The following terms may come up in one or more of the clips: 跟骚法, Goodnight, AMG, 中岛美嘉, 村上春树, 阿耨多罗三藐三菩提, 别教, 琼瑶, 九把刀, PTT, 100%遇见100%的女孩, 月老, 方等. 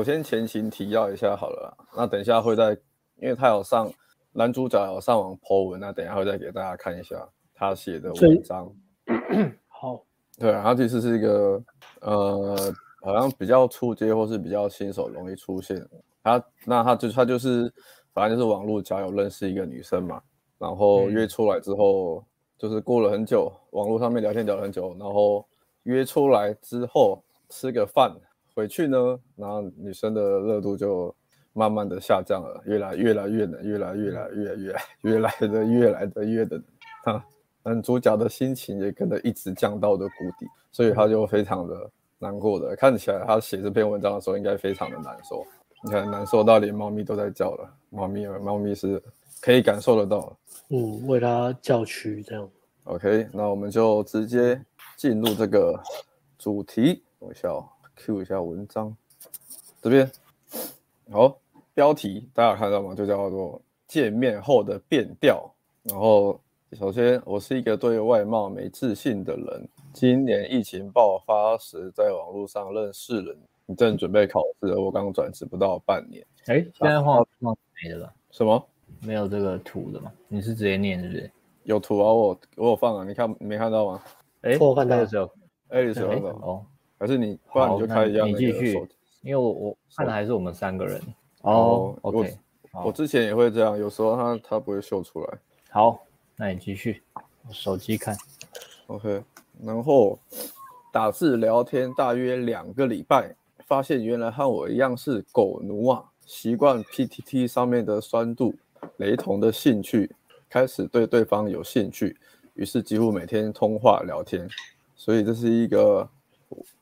我先前情提要一下好了，那等一下会再，因为他有上男主角有上网 po 文，那等一下会再给大家看一下他写的文章。好，对，他其实是一个好像比较初阶或是比较新手容易出现，他就是反正就是网络交友认识一个女生嘛，然后约出来之后，就是过了很久，网络上面聊了很久，然后约出来之后吃个饭回去呢，然后女生的热度就慢慢的下降了，越来越冷，啊，男主角的心情也跟着一直降到的谷底，所以他就非常的难过的。看起来他写这篇文章的时候应该非常的难受，你看难受到连猫咪都在叫了，猫咪是可以感受得到，为他叫屈这样。OK， 那我们就直接进入这个主题，等一下哦 ，Q 一下文章，这边。好，标题大家有看到吗？就叫做见面后的变调。然后首先我是一个对外貌没自信的人，今年疫情爆发时在网络上认识人，你正准备考试，我刚转职不到半年。现在画没了吧？什么？没有这个图的吗？你是直接念是不是？有图啊，我有放啊，你没看到吗？我看到的时候，你是看到哦？还是你？不然你就开一下那个手机。因为我看的还是我们三个人哦 ，OK， 我之前也会这样，有时候他不会秀出来。好，那你继续，我手机看。OK， 然后打字聊天大约2个礼拜，发现原来和我一样是狗奴啊，习惯 PTT 上面的酸度，雷同的兴趣，开始对对方有兴趣，于是几乎每天通话聊天，所以这是一个。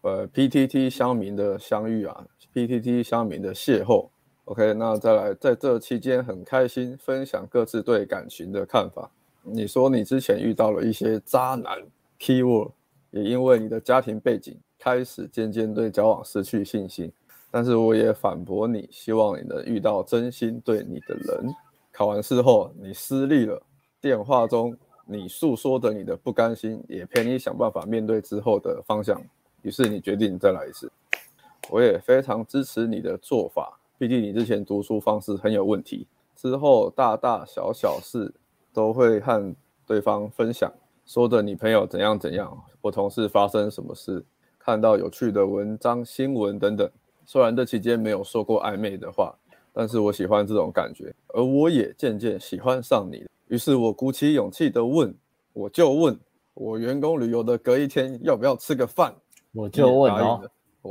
PTT 乡民的相遇啊 ，PTT 乡民的邂逅。OK， 那再来，在这期间很开心，分享各自对感情的看法。你说你之前遇到了一些渣男 ，keyword， 也因为你的家庭背景，开始渐渐对交往失去信心。但是我也反驳你，希望你能遇到真心对你的人。考完试后，你失利了，电话中你诉说着你的不甘心，也陪你想办法面对之后的方向。于是你决定再来一次，我也非常支持你的做法，毕竟你之前读书方式很有问题，之后大大小小事都会和对方分享，说着你朋友怎样怎样，我同事发生什么事，看到有趣的文章、新闻等等。虽然这期间没有说过暧昧的话，但是我喜欢这种感觉，而我也渐渐喜欢上你。于是我鼓起勇气的问，我就问我员工旅游的隔一天要不要吃个饭。我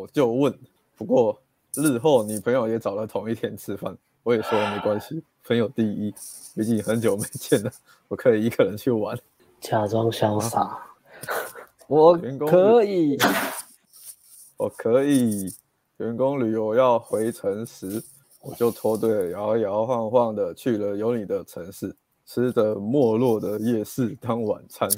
就问，不过日后你朋友也找了同一天吃饭，我也说没关系，朋友第一，毕竟很久没见了，我可以一个人去玩，假装潇洒，啊，我可以。员工旅游要回城时，我就脱队摇摇晃晃的去了有你的城市，吃着没落的夜市当晚餐。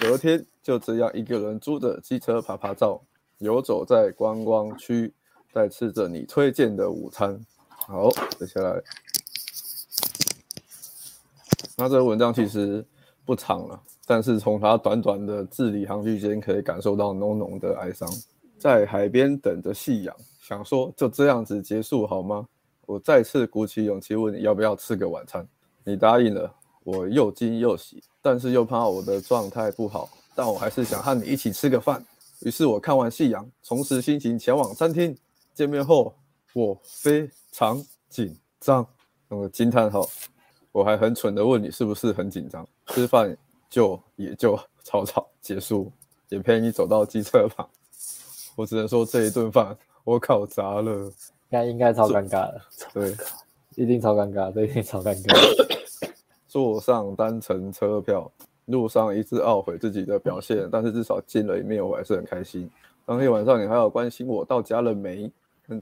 隔天就这样一个人租着机车爬爬照，游走在观光区，再吃着你推荐的午餐。好，接下来，那这个文章其实不长了，但是从他短短的字里行句间可以感受到浓浓的哀伤。在海边等着夕阳，想说就这样子结束好吗？我再次鼓起勇气问你要不要吃个晚餐，你答应了。我又惊又喜，但是又怕我的状态不好，但我还是想和你一起吃个饭。于是我看完夕阳，重拾心情前往餐厅。见面后，我非常紧张。惊叹号！我还很蠢的问你是不是很紧张。吃饭也就草草结束，也陪你走到机车旁。我只能说这一顿饭我搞砸了，应该超尴尬的，对，一定超尴尬，对，一定超尴尬。坐上单程车票，路上一直懊悔自己的表现，但是至少见了一面，我还是很开心。当天晚上你还有关心我到家了没？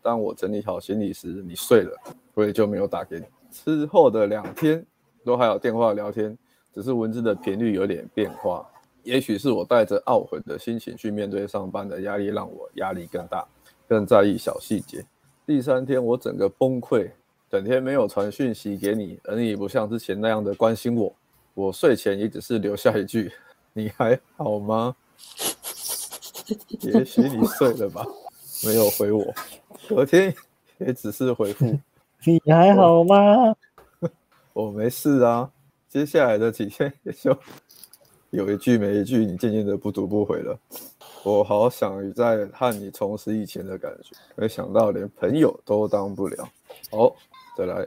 当我整理好行李时，你睡了，我也就没有打给你。之后的2天都还有电话聊天，只是文字的频率有点变化。也许是我带着懊悔的心情去面对上班的压力，让我压力更大，更在意小细节。第3天我整个崩溃。整天没有传讯息给你，而你不像之前那样的关心我。我睡前也只是留下一句：“你还好吗？”也许你睡了吧。没有回我，隔天也只是回复你还好吗？我没事啊。接下来的几天也就有一句没一句，你渐渐的不读不回了。我好想再和你重拾以前的感觉，没想到连朋友都当不了。好，再来。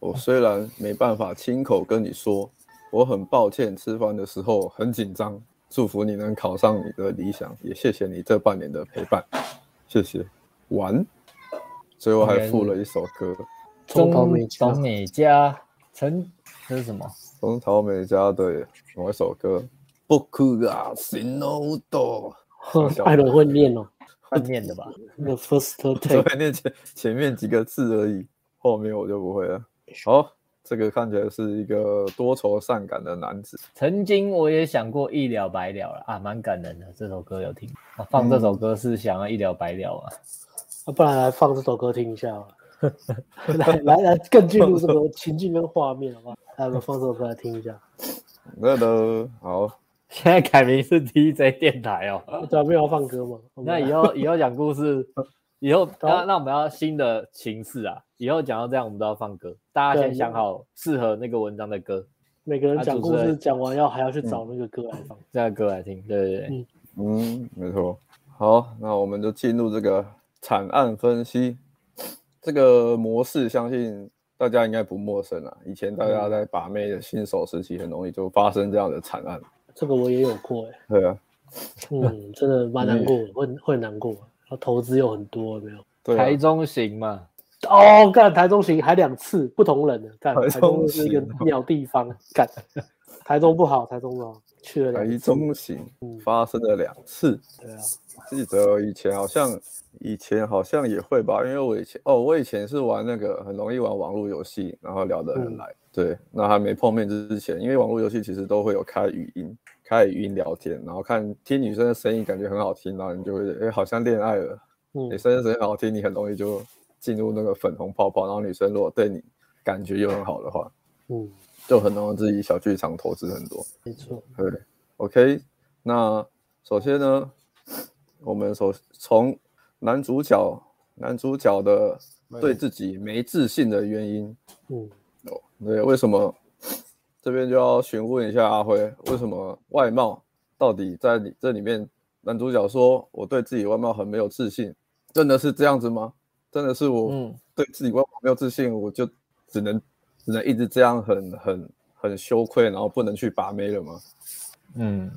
我虽然没办法亲口跟你说，我很抱歉，吃饭的时候很紧张。祝福你能考上你的理想，也谢谢你这半年的陪伴，谢谢。完，最后还附了一首歌，中岛美嘉，这是什么？中岛美嘉的某一首歌，僕が死のう。艾伦会念哦，会念的吧？那个 first take， 会念前面几个字而已，后面我就不会了。好。这个看起来是一个多愁善感的男子。曾经我也想过一了百了啦啊，蛮感人的。这首歌有听、啊、放这首歌是想要一了百了啊，啊不然来放这首歌听一下吧。来，更进入这个情境跟画面好不好？来，我们放这首歌来听一下。Hello， 好。现在改名是 DJ 电台哦。对啊，没有要放歌吗？那以后讲故事。以后那我们要新的形式啊！以后讲到这样，我们都要放歌。大家先想好适合那个文章的歌。每个人讲故事讲完要还要去找那个歌来放，这个歌来听，对对对。嗯，没错。好，那我们就进入这个惨案分析。这个模式相信大家应该不陌生啊。以前大家在把妹的新手时期，很容易就发生这样的惨案。这个我也有过哎。对啊。嗯，真的蛮难过，会难过。投资有很多，没有？对、啊，台中行嘛？哦，干台中行还两次不同人呢，干台中是一个鸟地方，干台中不好，台中不好，去了台中行、嗯、发生了两次。对啊，记得以前好像也会吧，因为我以前是玩那个很容易玩网络游戏，然后聊得很来。嗯、对，那还没碰面之前，因为网络游戏其实都会有开语音。开语音聊天，然后听女生的声音，感觉很好听，然后你就会好像恋爱了。嗯，女生的声音很好听，你很容易就进入那个粉红泡泡。然后女生如果对你感觉又很好的话，嗯，就很容易自己小剧场投资很多。没错，对 ，OK。那首先呢，我们从男主角的对自己没自信的原因，嗯，哦，对，为什么？这边就要询问一下阿辉，为什么外貌到底在这里面？男主角说我对自己外貌很没有自信，真的是这样子吗？真的是我对自己外貌没有自信，我就只能一直这样很羞愧，然后不能去把妹了吗？嗯，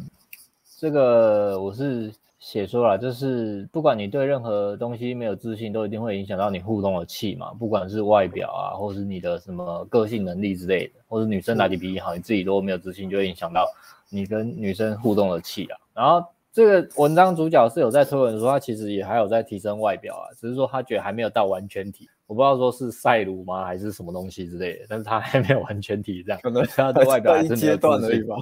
这个我是写说了，就是不管你对任何东西没有自信，都一定会影响到你互动的气嘛，不管是外表啊，或是你的什么个性能力之类的，或是女生哪里比你好，你自己如果没有自信，就会影响到你跟女生互动的气啊。然后这个文章主角是有在推文说，他其实也还有在提升外表啊，只是说他觉得还没有到完全体，我不知道说是赛鲁吗，还是什么东西之类的，但是他还没有完全体这样，可能他的外表还是没有自信吧。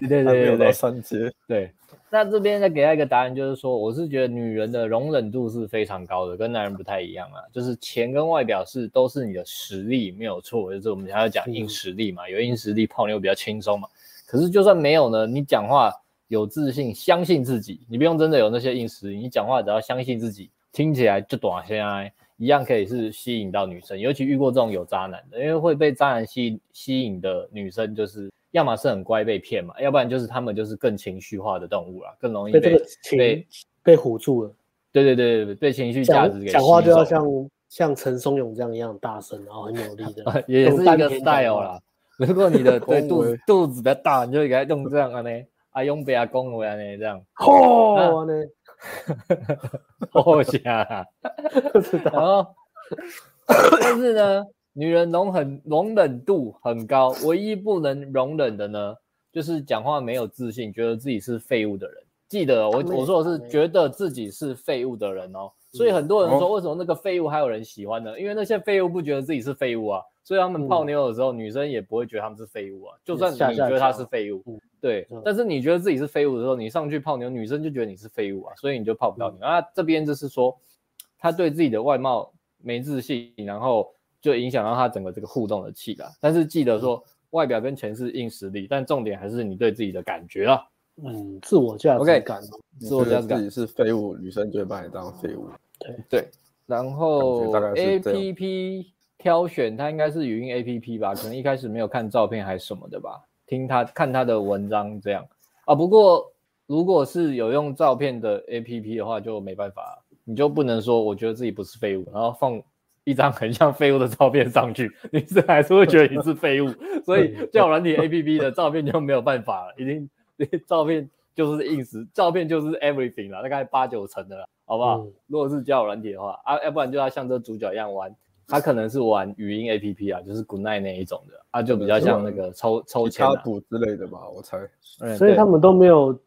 对对对对，三阶对。那这边再给他一个答案，就是说，我是觉得女人的容忍度是非常高的，跟男人不太一样啊。就是钱跟外表都是你的实力，没有错。就是我们还要讲硬实力嘛，有硬实力泡妞比较轻松嘛。可是就算没有呢，你讲话有自信，相信自己，你不用真的有那些硬实力，你讲话只要相信自己，听起来就短些，一样可以是吸引到女生。尤其遇过这种有渣男的，因为会被渣男吸引的女生就是。要么是很乖被骗嘛，要不然就是他们就是更情绪化的动物啦，更容易被唬住了。对对对对，被情绪价值给吸走。讲话就要像陈松勇这样一样大声，然后很有力的，也是一个 style 啦。如果你的对肚子比较大，你就给他用这样啊呢，啊用被他恭维啊呢这样。吼呢，吼下啦。然后，但是呢。女人容忍度很高，唯一不能容忍的呢，就是讲话没有自信，觉得自己是废物的人。记得我说的是觉得自己是废物的人哦。所以很多人说，为什么那个废物还有人喜欢呢？因为那些废物不觉得自己是废物啊，所以他们泡妞的时候，女生也不会觉得他们是废物啊。就算你觉得他是废物，对，但是你觉得自己是废物的时候，你上去泡妞，女生就觉得你是废物啊，所以你就泡不到你。那这边就是说，他对自己的外貌没自信，然后。就影响到他整个这个互动的气啦，但是记得说外表跟钱是硬实力，但重点还是你对自己的感觉啦。自我价值感，自我价值感，自己是废物，女生就会把你当废物。对对，然后 APP 挑选，它应该是语音 APP 吧？可能一开始没有看照片还是什么的吧？听他看他的文章这样啊。不过如果是有用照片的 APP 的话，就没办法，你就不能说我觉得自己不是废物，然后放一张很像废物的照片上去，女生还是会觉得你是废物。所以交友软体 APP 的照片就没有办法了，已经。照片就是硬实，照片就是 everything 啦，大概8-9成的啦，好不好？如果是交友软体的话，要不然就要像这主角一样玩，他可能是玩语音 APP 啊，就是 Goodnight 那一种的，就比较像那个抽签啊、插赌之类的吧，我猜。所以他们都没有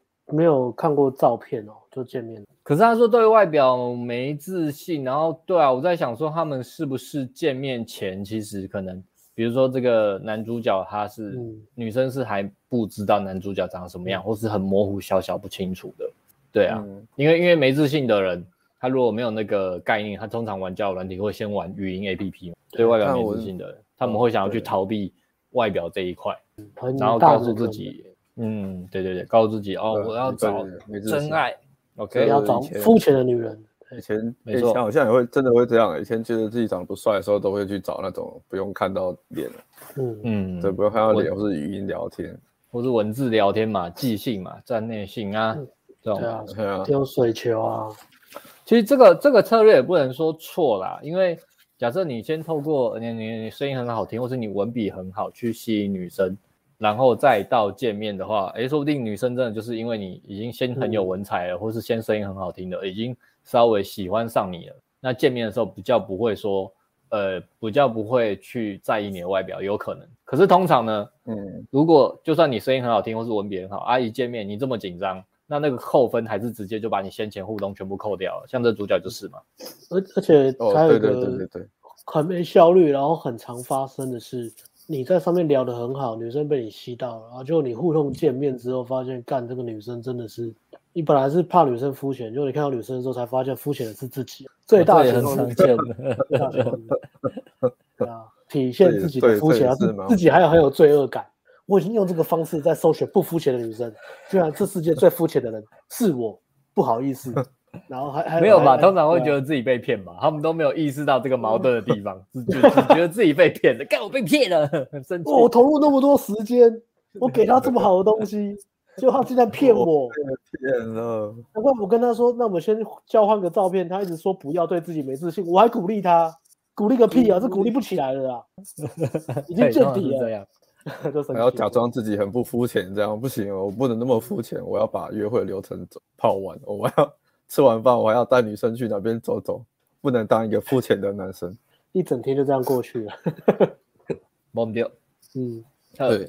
看过照片哦，就见面。可是他说对外表没自信，然后对啊，我在想说他们是不是见面前其实可能。比如说这个男主角他是、女生是还不知道男主角长什么样，或是很模糊小小不清楚的，对啊，因为没自信的人，他如果没有那个概念，他通常玩交友软体会先玩语音 APP， 对外表没自信的人，他们会想要去逃避外表这一块，然后告诉自己，对对对，告诉自己哦，我要找真爱 ，OK， 要找肤浅的女人。以前好像也会真的会这样，以前觉得自己长得不帅的时候，都会去找那种不用看到脸，对，不用看到脸，或是语音聊天，或是文字聊天嘛，即兴嘛，站内信啊，这种对啊，丢水球啊。其实这个策略也不能说错啦，因为假设你先透过你声音很好听，或是你文笔很好去吸引女生，然后再到见面的话，说不定女生真的就是因为你已经先很有文采了，或是先声音很好听的，已经。稍微喜欢上你了，那见面的时候比较不会去在意你的外表，有可能。可是通常呢，如果就算你声音很好听，或是文笔很好，一见面你这么紧张，那个扣分还是直接就把你先前互动全部扣掉了。像这主角就是嘛。而且还有一个很没效率，然后很常发生的是，你在上面聊得很好，女生被你吸到了，然后就你互动见面之后发现，干这个女生真的是。你本来是怕女生肤浅，就你看到女生的时候才发现肤浅的是自己，最大的很常见的，体现自己的肤浅，自己还有很有罪恶感。我已经用这个方式在搜寻不肤浅的女生，居然这世界最肤浅的人是我，不好意思。然后还没有吧？通常会觉得自己被骗吧，他们都没有意识到这个矛盾的地方，只觉得自己被骗了，干我被骗了，很生气。我投入那么多时间，我给他这么好的东西。就他竟然骗我，骗了。难怪我跟他说，那我们先交换个照片。他一直说不要，对自己没自信。我还鼓励他，鼓励个屁啊！这鼓励不起来了啊，已经见底了。还要假装自己很不肤浅，这样不行，我不能那么肤浅。我要把约会流程跑完，我还要吃完饭，我还要带女生去哪边走走，不能当一个肤浅的男生。一整天就这样过去了，忘掉。对。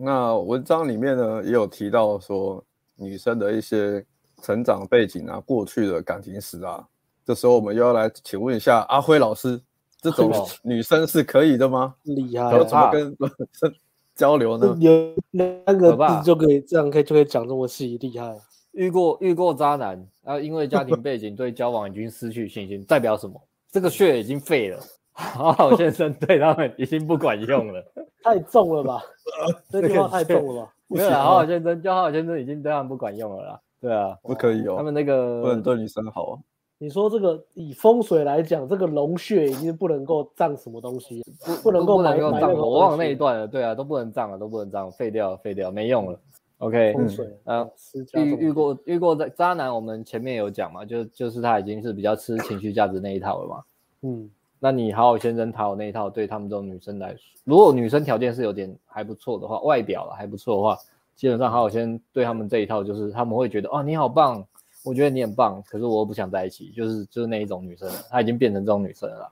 那文章里面呢也有提到说女生的一些成长背景啊，过去的感情史啊，这时候我们又要来请问一下阿辉老师，这种女生是可以的吗？厉害、啊，怎么跟女生交流呢？有3个字就可以，这样就可以讲这么细，厉害。遇过渣男，因为家庭背景对交往已经失去信心，代表什么？这个血已经废了。好好先生对他们已经不管用了，太重了吧？这句话太重了吧？没有啦，好好先生，就好好先生已经对他们不管用了啦。对啊，不可以哦。他们那个不能对女生好啊。你说这个以风水来讲，这个龙穴已经不能够葬什么东西，不能够葬。我忘了那一段了。对啊，都不能葬，废掉，没用了。OK， 风水遇过渣男，我们前面有讲嘛，就是他已经是比较吃情绪价值那一套了嘛。那你好好先生讨好那一套，对他们这种女生来说，如果女生条件是有点还不错的话，外表啦还不错的话，基本上好好先生对他们这一套，就是他们会觉得你好棒，我觉得你很棒，可是我又不想在一起，就是那一种女生，她已经变成这种女生了啦。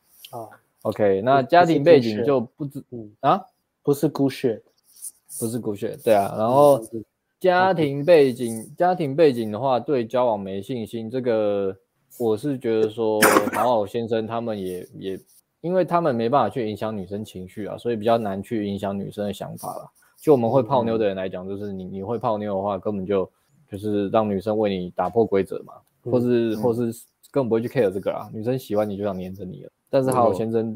OK， 那家庭背景就不是骨血，不是骨血，对啊。然后家庭背景的话，对交往没信心，这个。我是觉得说好好先生他们也因为他们没办法去影响女生情绪啊，所以比较难去影响女生的想法啦。就我们会泡妞的人来讲，就是你会泡妞的话，根本就是让女生为你打破规则嘛，或是根本不会去 care 这个啦。女生喜欢你就想黏着你了，但是好好先生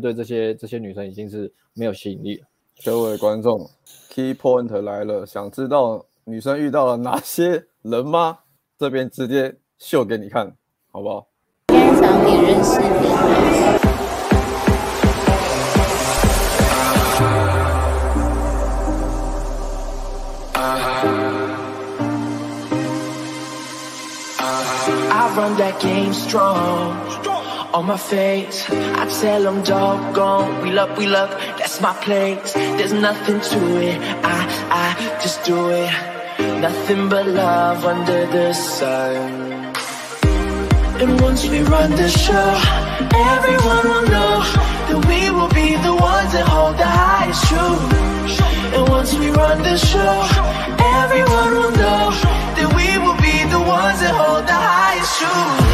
对这些女生已经是没有吸引力了。各位观众 ，Key Point 来了，想知道女生遇到了哪些人吗？这边直接秀给你看，好不好？欣赏你，认识你。I run that game strong. On my face, I tell them doggone, we love, that's my place. There's nothing to it, I just do it. Nothing but love under the sun. And once we run the show, everyone will know that we will be the ones that hold the highest truth. And once we run the show, everyone will know that we will be the ones that hold the highest truth.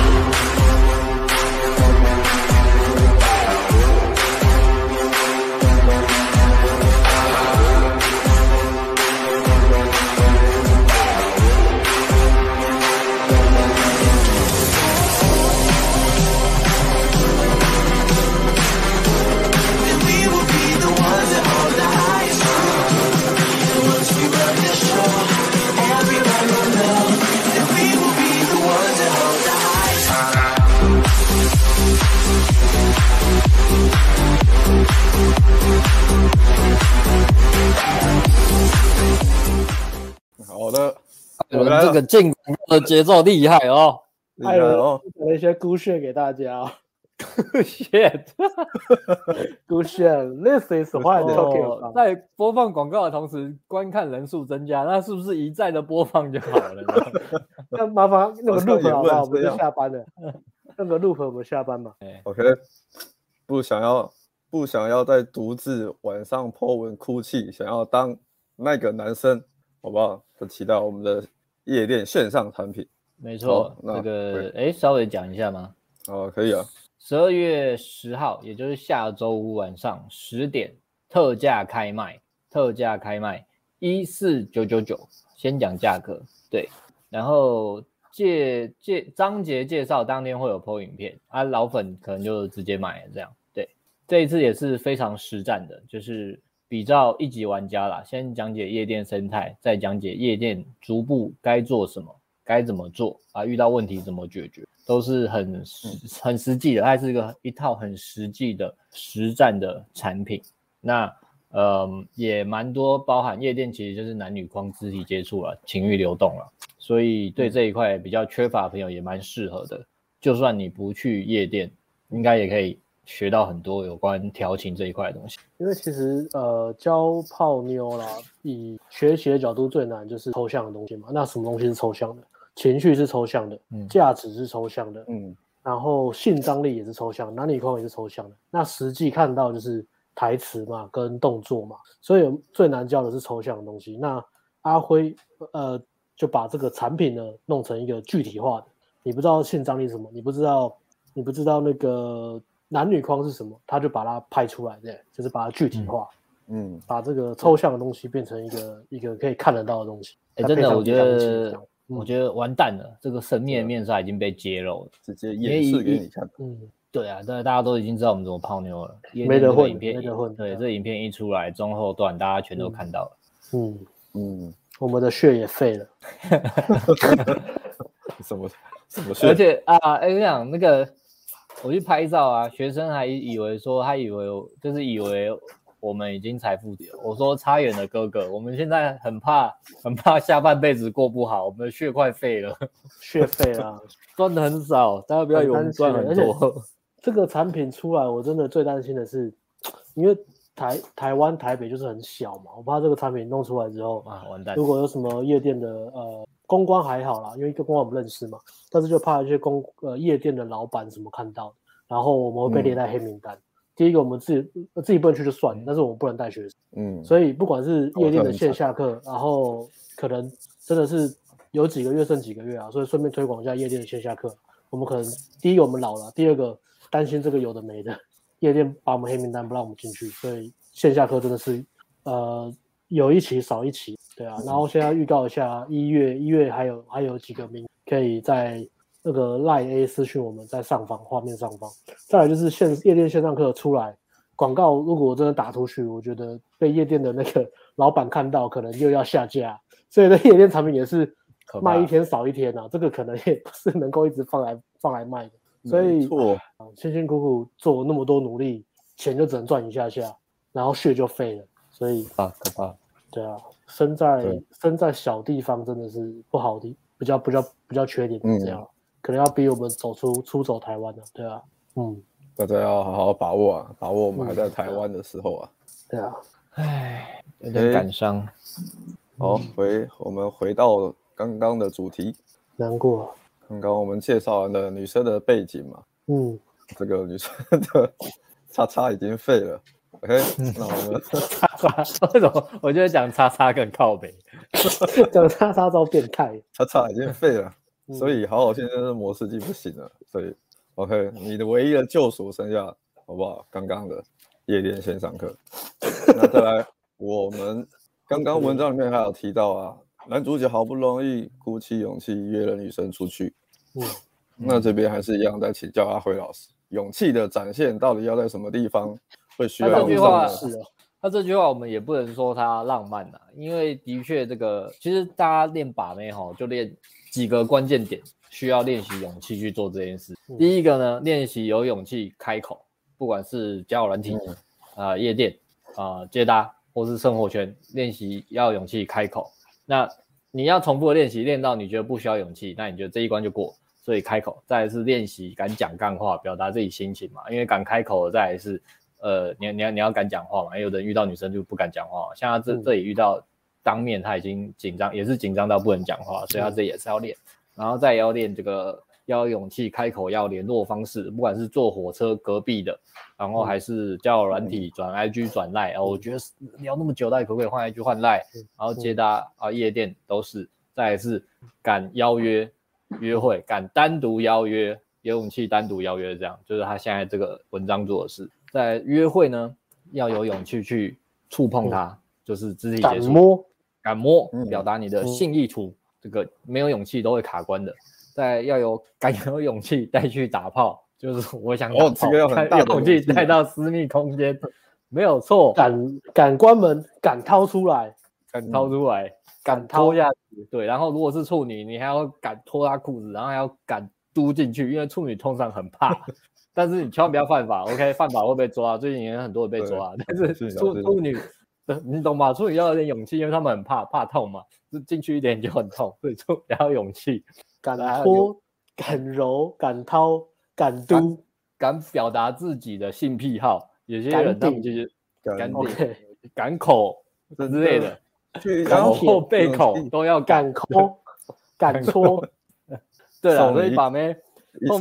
好的，我们这个进广告的节奏厉害哦，艾伦讲了一些故事给大家、哦。Shit，This is what talking about。在播放广告的同时，观看人数增加，那是不是一再的播放就好了呢？那麻烦那个 loop 好不好？我们就下班了。那个 loop 我们下班吧。OK， 不想要再独自晚上po文哭泣，想要当那个男生，好不好？很期待我们的夜店线上产品。没错，那个稍微讲一下吗？哦，可以啊。12月10号，也就是下周五晚上10点，特价开卖14999，先讲价格，对，然后章节介绍当天会有 po 影片啊，老粉可能就直接买了这样，对，这一次也是非常实战的，就是比照一级玩家啦，先讲解夜店生态，再讲解夜店逐步该做什么，该怎么做啊，遇到问题怎么解决，都是很实际的，它是一套很实际的实战的产品。那也蛮多包含夜店其实就是男女框肢体接触了、啊，情欲流动了、啊，所以对这一块比较缺乏的朋友也蛮适合的。就算你不去夜店，应该也可以学到很多有关调情这一块的东西。因为其实教泡妞啦，以学习的角度最难就是抽象的东西嘛。那什么东西是抽象的？情绪是抽象的，价值是抽象的，然后性张力也是抽象，男女框也是抽象的。那实际看到就是台词嘛，跟动作嘛，所以最难教的是抽象的东西。那阿辉就把这个产品呢弄成一个具体化的，你不知道性张力是什么，你不知道那个男女框是什么，他就把它拍出来，对，就是把它具体化。把这个抽象的东西变成一个可以看得到的东西。真的，我觉得完蛋了，这个神秘的面纱已经被揭露了，直接演示给你看。对啊，大家都已经知道我们怎么泡妞了，没得混，没得混。对，这影片一出来，中后段大家全都看到了。我们的血也废了。什么血？而且啊，我想那个我去拍照啊，学生还以为我们已经财富自由。我说差远了哥哥，我们现在很怕下半辈子过不好，我们的血快废了，血废了，赚的很少，大家不要以为我们赚很多。这个产品出来，我真的最担心的是，因为台湾台北就是很小嘛，我怕这个产品弄出来之后啊，完蛋。如果有什么夜店的公关还好啦，因为跟公关我们认识嘛，但是就怕一些夜店的老板什么看到，然后我们会被列在黑名单。第一个，我们自己不能去就算了，但是我们不能带学生，所以不管是夜店的线下课，然后可能真的是有几个月剩几个月啊，所以顺便推广一下夜店的线下课。我们可能第一个我们老了，第二个担心这个有的没的，夜店把我们黑名单不让我们进去，所以线下课真的是有一期少一期，对啊。然后现在预告一下，一月还有几个名可以在。那个 LINE A 私讯我们在上方画面上方，再来就是夜店线上课出来，广告如果真的打出去，我觉得被夜店的那个老板看到，可能又要下架。所以那夜店产品也是卖一天少一天啊，这个可能也不是能够一直放来卖的。所以辛辛苦苦做那么多努力，钱就只能赚一下下，然后血就废了。所以可怕。对啊，身在小地方真的是不好的，比较缺点这样，可能要逼我们出走台湾了，对啊，大家要好好把握啊，把握我们还在台湾的时候啊。对啊，唉，有点感伤。好，我们回到刚刚的主题，难过。刚刚我们介绍完了女生的背景嘛，这个女生的叉叉已经废了。OK， 那我们叉叉为什么？我觉得讲叉叉更靠北，讲叉叉都变态。叉叉已经废了，所以好好先生的模式就不行了。所以 ，OK， 你的唯一的救赎剩下好不好？刚刚的夜店线上课。那再来，我们刚刚文章里面还有提到啊，男主角好不容易鼓起勇气约了女生出去。那这边还是一样在请教阿辉老师，勇气的展现到底要在什么地方？他这句话我们也不能说他浪漫啊，因为的确这个其实大家练把妹齁，就练几个关键点需要练习勇气去做这件事。第一个呢，练习有勇气开口，不管是交友软体、夜店、接搭或是生活圈，练习要勇气开口。那你要重复的练习，练到你觉得不需要勇气，那你觉得这一关就过，所以开口。再来是练习敢讲干话，表达自己心情嘛，因为敢开口。再来是你要敢讲话嘛，有的人遇到女生就不敢讲话，像他这里遇到当面他已经紧张，也是紧张到不能讲话，所以他这也是要练。然后再也要练这个要勇气开口，要联络方式，不管是坐火车隔壁的，然后还是交友软体转 IG 转 LINE， 我觉得聊那么久到底可不可以换 IG 换 LINE， 然后接搭夜店都是。再也是敢邀约约会，敢单独邀约，有勇气单独邀约，这样就是他现在这个文章做的事。在约会呢，要有勇气去触碰它，就是肢体接触，敢摸，表达你的性意图，这个没有勇气都会卡关的。再要有勇气带去打炮，就是我想打炮，这个要很大的勇气带到私密空间，没有错。敢关门，敢掏出来，敢掏下去，对。然后如果是处女，你还要敢脱她裤子，然后还要敢嘟进去，因为处女通常很怕。但是你千万不要犯法，OK？ 犯法会被抓，最近也很多人被抓。但是处女，你懂吧？处女要有点勇气，因为他们很怕痛嘛，就进去一点就很痛，所以处女要有勇气，敢搓、敢揉、敢掏、敢嘟、敢表达自己的性癖好。有些人他们就是敢口之类的，然后背口都要敢抠、敢搓。对啊，所以把妹。后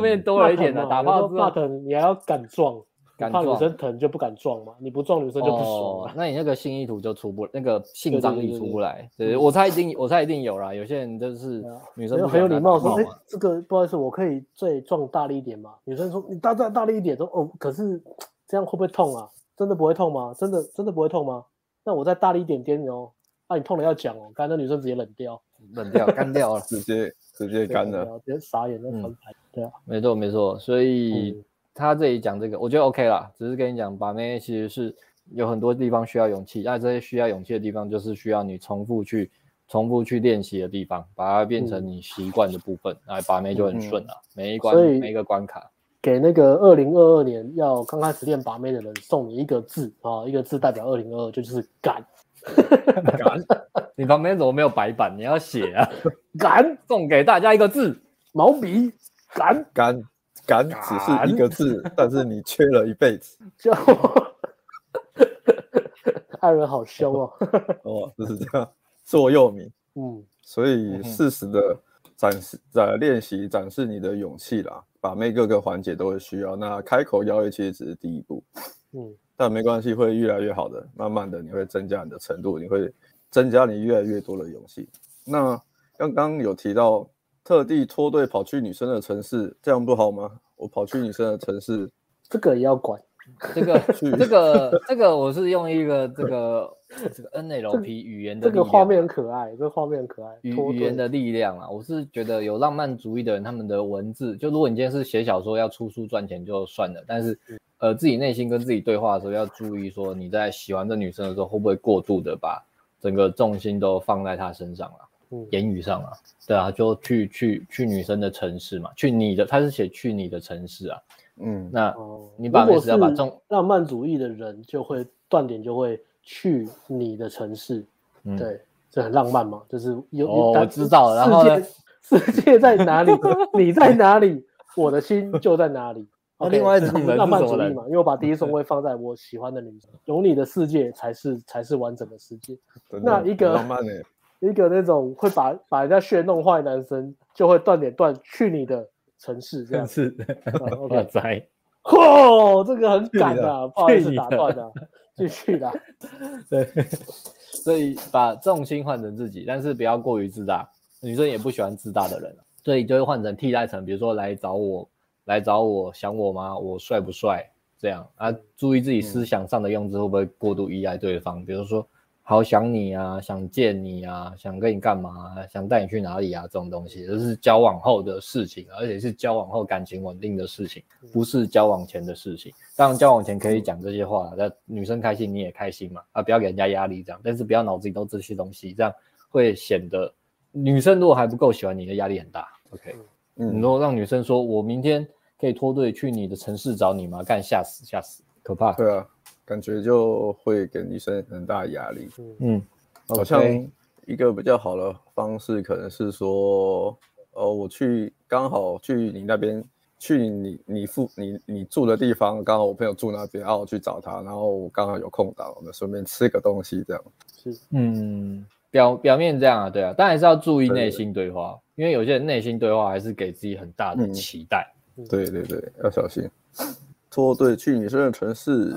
面多了一点的打炮之后，你还要敢撞，怕女生疼就不敢撞嘛，你不撞女生就不爽了。那你那个性意图就出不来，那个性张力出不来。对，我猜一定有啦。有些人就是女生很有礼貌说，这个不好意思，我可以再撞大力一点嘛。女生说你大力一点，说哦，可是这样会不会痛啊？真的不会痛吗？真的不会痛吗？那我再大力一点点哦。啊，你痛了要讲哦。刚才那女生直接冷掉干掉了，直接干了，直接傻眼在翻牌。对啊，没错。所以他这里讲这个，我觉得 OK 啦。只是跟你讲，把妹其实是有很多地方需要勇气，那这些需要勇气的地方，就是需要你重复去练习的地方，把它变成你习惯的部分，那把妹就很顺了。每一关，每一个关卡。给那个2022年要刚开始练把妹的人送你一个字啊，一个字代表2022，就是敢。敢，你旁边怎么没有白板？你要写啊！敢，送给大家一个字，毛笔。敢，只是一个字，但是你缺了一辈子。叫我艾伦好凶哦！哦，就是这样，座右铭。所以适时的练习展示你的勇气啦，把妹各个环节都会需要。那开口邀约其实只是第一步。但没关系，会越来越好的。慢慢的，你会增加你的程度，你会增加你越来越多的勇气。那刚刚有提到，特地脱队跑去女生的城市，这样不好吗？我跑去女生的城市，这个也要管。这个我是用一个这个 NLP 语言的力量，这个画面很可爱，这个画面很可爱，语言的力量啊，我是觉得有浪漫主义的人，他们的文字，就如果你今天是写小说要出书赚钱就算了，但是自己内心跟自己对话的时候要注意说，你在喜欢这女生的时候会不会过度的把整个重心都放在她身上了，言语上啊，对啊，就去女生的城市嘛，去你的，他是写去你的城市啊，嗯，那你把每次要把重浪漫主义的人就会断点，就会去你的城市，嗯、对，这很浪漫嘛，就是有、我知道，然后呢，世界在哪里，你在哪里，我的心就在哪里。Okay, 另外一种人浪漫主义嘛，因为我把第一顺位放在我喜欢的女生，有你的世界才是完整的世界。那一个那种会把人家血弄坏的男生，就会断点断去你的城市这样子。哇塞，哦，这个很赶啊，不好意思打断啊，继续啦。对，所以把重心换成自己，但是不要过于自大，女生也不喜欢自大的人，所以就会换成替代成，比如说来找我想我吗？我帅不帅？这样啊，注意自己思想上的用字会不会过度依赖对方？比如说，好想你啊，想见你啊，想跟你干嘛啊，想带你去哪里啊，这种东西就是交往后的事情，而且是交往后感情稳定的事情，不是交往前的事情。当然，交往前可以讲这些话，那女生开心你也开心嘛，啊，不要给人家压力这样，但是不要脑子里都这些东西，这样会显得女生如果还不够喜欢你的压力很大。OK， 你如果让女生说我明天可以脱队去你的城市找你吗？干，吓死，可怕。对啊，感觉就会给女生很大压力。嗯，好像一个比较好的方式可能是说，我去刚好去你那边，去你住的地方，刚好我朋友住那边，然后我去找他，然后我刚好有空档，我们顺便吃个东西这样。是，嗯，表面这样啊，对啊，但还是要注意内心对话，因为有些人内心对话还是给自己很大的期待。对，要小心。脱队去女生的城市，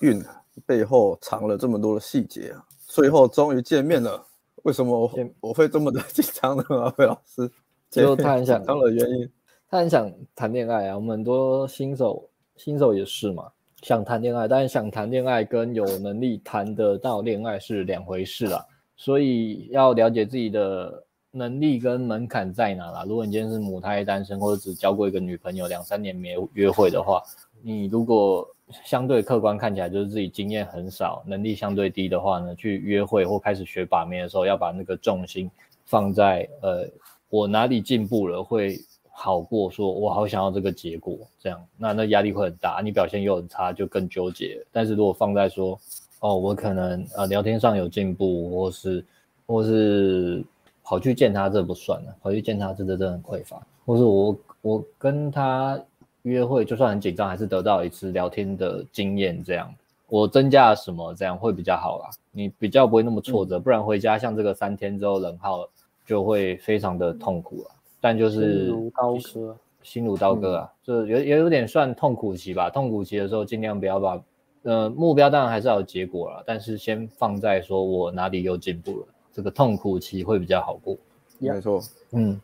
运背后藏了这么多的细节啊！最后终于见面了，为什么我会这么的紧张呢？阿飞老师，就他很想紧张的原因，他很想谈恋爱啊。我们很多新手也是嘛，想谈恋爱，但是想谈恋爱跟有能力谈得到恋爱是两回事啦。所以要了解自己的能力跟门槛在哪啦？如果你今天是母胎单身，或者只交过一个女朋友2-3年没约会的话，你如果相对客观看起来就是自己经验很少，能力相对低的话呢，去约会或开始学把妹的时候，要把那个重心放在我哪里进步了，会好过说我好想要这个结果这样，那压力会很大，你表现又很差就更纠结。但是如果放在说我可能聊天上有进步，或是跑去见他这不算了，跑去见他这真的很匮乏。或是我跟他约会，就算很紧张，还是得到一次聊天的经验，这样我增加了什么，这样会比较好啦。你比较不会那么挫折，不然回家像这个3天之后冷耗就会非常的痛苦啦。但就是心如刀割啊，就也有点算痛苦期吧。痛苦期的时候，尽量不要把目标当然还是要有结果啦，但是先放在说我哪里又进步了。这个痛苦期会比较好过，没错，嗯，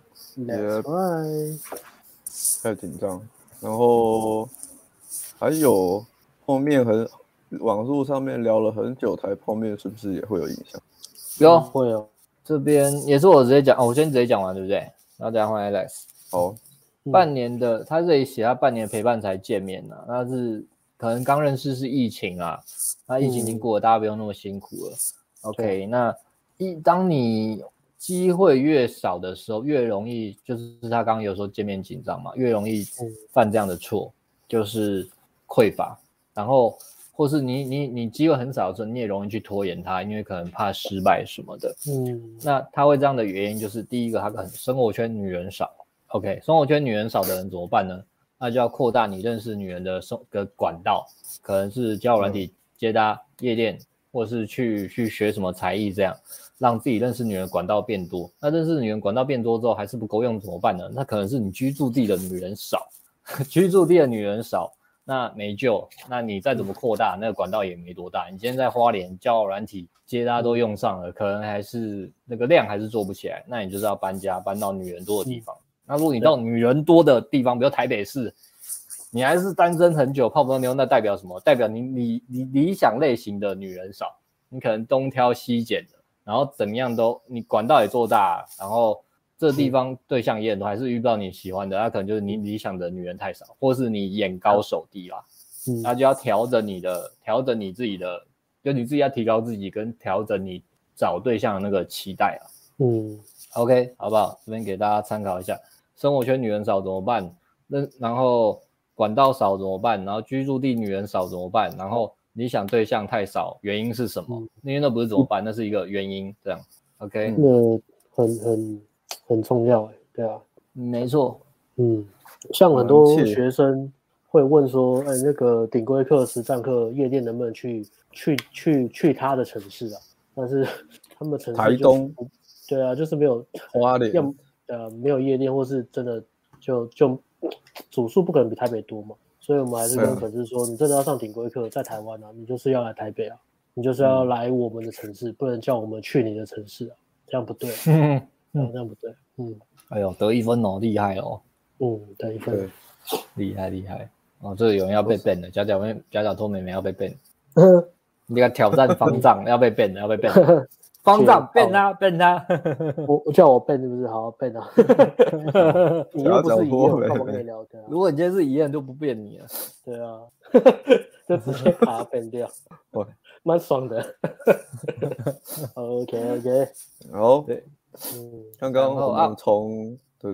太紧张，然后还有后面网络上面聊了很久才碰面，是不是也会有影响？有，会哦。这边也是我直接讲，我先直接讲完，对不对？然后等一下换 Alex。好，半年的，他这里写他半年陪伴才见面呢，那是可能刚认识是疫情啊，那疫情已经过了，大家不用那么辛苦了。OK， 那。当你机会越少的时候，越容易就是他刚刚有时候见面紧张嘛，越容易犯这样的错，就是匮乏。然后或是你机会很少的时候，你也容易去拖延他，因为可能怕失败什么的。嗯，那他会这样的原因就是第一个，他可能生活圈女人少。OK， 生活圈女人少的人怎么办呢？那就要扩大你认识女人的管道，可能是交友软体、接搭、夜店，或是去学什么才艺这样。让自己认识女人管道变多，那认识女人管道变多之后还是不够用怎么办呢？那可能是你居住地的女人少，居住地的女人少，那没救。那你再怎么扩大，那个管道也没多大。你现在在花莲交友软体接搭都用上了，可能还是那个量还是做不起来。那你就是要搬家，搬到女人多的地方。那如果你到女人多的地方，比如台北市，你还是单身很久泡不到妞，那代表什么？代表你理想类型的女人少，你可能东挑西拣的，然后怎么样都你管道也做大，然后这地方对象也很多，还是遇不到你喜欢的，那可能就是你理想的女人太少，或是你眼高手低啦。那就要调整你自己的，就你自己要提高自己，跟调整你找对象的那个期待啊。OK， 好不好？这边给大家参考一下，生活圈女人少怎么办？然后管道少怎么办？然后居住地女人少怎么办？然后理想对象太少，原因是什么？因为那不是怎么办，那是一个原因，这样。OK， 那很重要哎，对啊，没错，像很多学生会问说，那个顶规课、实战课、夜店能不能去他的城市啊？但是他们城市台东，对啊，就是没有花莲，没有夜店，或是真的就组数不可能比台北多嘛，所以我们还是跟粉丝说，你真的要上顶规课，在台湾啊，你就是要来台北啊，你就是要来我们的城市，不能叫我们去你的城市啊，这样不对，这样不对，哎呦，得一分哦，厉害哦，得一分，厉害厉害。哦，这有人要被 ban 了，假假托妹妹要被 ban， 你看挑战方丈要被 ban 了，要被 ban 了，方丈 ban 他 ban 他，我叫我 ban 是不是？好 ban 啊，你又不是一人，干嘛跟你聊天？如果你今天是一人，就不 ban 你了。对啊，就直接把他 ban 掉，蛮爽的。OK， 好，刚刚我们从对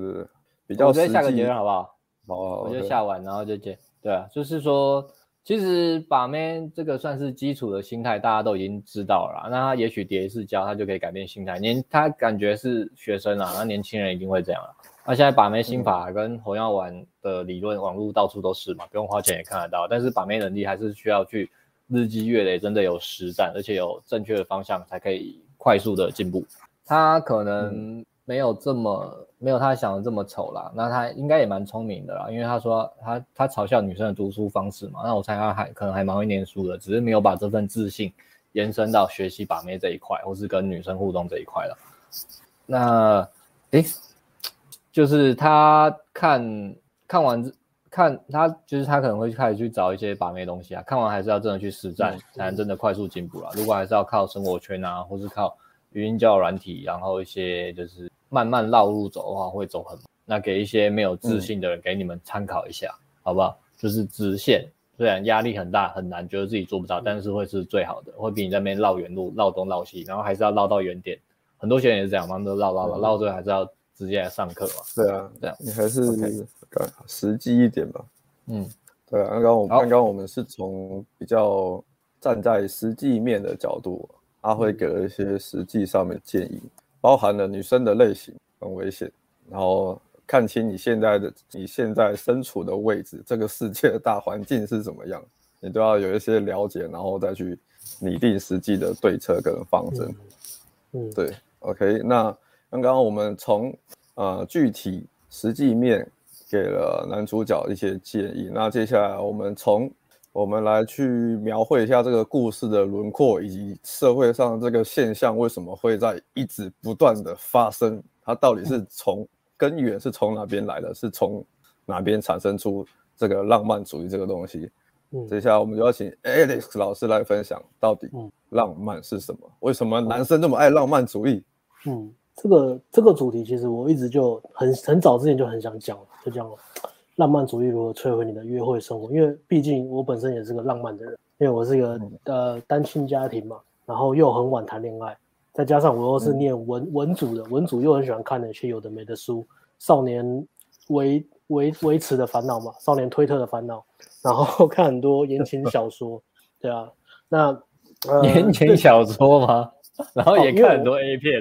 比较，我们下个结论好不好？我就下完，然后就接。对啊，就是说，其实把妹这个算是基础的心态，大家都已经知道了啦。那他也许叠一次跤，他就可以改变心态。他感觉是学生啦，那年轻人一定会这样啦。那现在把妹心法跟红药丸的理论，网络到处都是嘛，不用花钱也看得到。但是把妹能力还是需要去日积月累，真的有实战，而且有正确的方向，才可以快速的进步。他可能没有他想的这么丑啦，那他应该也蛮聪明的啦，因为他说他嘲笑女生的读书方式嘛，那我猜他可能还蛮会念书的，只是没有把这份自信延伸到学习把妹这一块，或是跟女生互动这一块了。那就是他看他就是他可能会开始去找一些把妹东西啊，看完还是要真的去实战，才能真的快速进步啦。如果还是要靠生活圈啊，或是靠语音交友软体，然后一些就是慢慢绕路走的话，会走很慢。那给一些没有自信的人，给你们参考一下，好不好？就是直线，虽然压力很大很难，觉得自己做不到，但是会是最好的，会比你在那边绕远路、绕东绕西，然后还是要绕到原点。很多学员也是这样，他们都绕，绕最后还是要直接来上课嘛。对啊，这样你还是实际一点吧。对啊，刚刚我们是从比较站在实际面的角度，阿辉给了一些实际上面建议，包含了女生的类型很危险，然后看清你现在身处的位置，这个世界的大环境是怎么样，你都要有一些了解，然后再去拟定实际的对策跟方针。对 ，OK， 那刚刚我们从具体实际面给了男主角一些建议，那接下来我们来去描绘一下这个故事的轮廓，以及社会上这个现象为什么会在一直不断的发生，它到底是从根源是从哪边来的，是从哪边产生出这个浪漫主义这个东西。接下来我们就要请 Alex 老师来分享，到底浪漫是什么？为什么男生那么爱浪漫主义？这个主题其实我一直就很早之前就很想讲，就这样了。浪漫主义如何摧毁你的约会生活？因为毕竟我本身也是个浪漫的人，因为我是一个单亲家庭嘛，然后又很晚谈恋爱，再加上我又是念文组的，文组又很喜欢看那些有的没的书，少年维持的烦恼嘛，少年推特的烦恼，然后看很多言情小说，对啊，那言情小说吗？然后也看很多 A 片，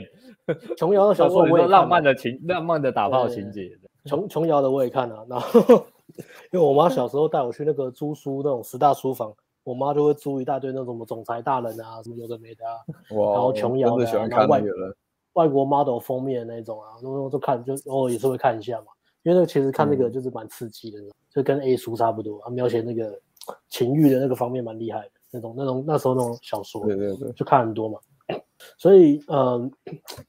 琼瑶的小说我也看，浪漫的打炮情节。琼瑶的我也看了，然后因为我妈小时候带我去那个租书那种十大书房，我妈就会租一大堆那种什么总裁大人啊，什么有的没的啊，然后琼瑶的、啊，然后外国 model 封面的那种啊，都看，就偶尔也是会看一下嘛，因为那其实看那个就是蛮刺激的，就跟 A 书差不多，啊，描写那个情欲的那个方面蛮厉害的，那时候那种小说，对，就看很多嘛，所以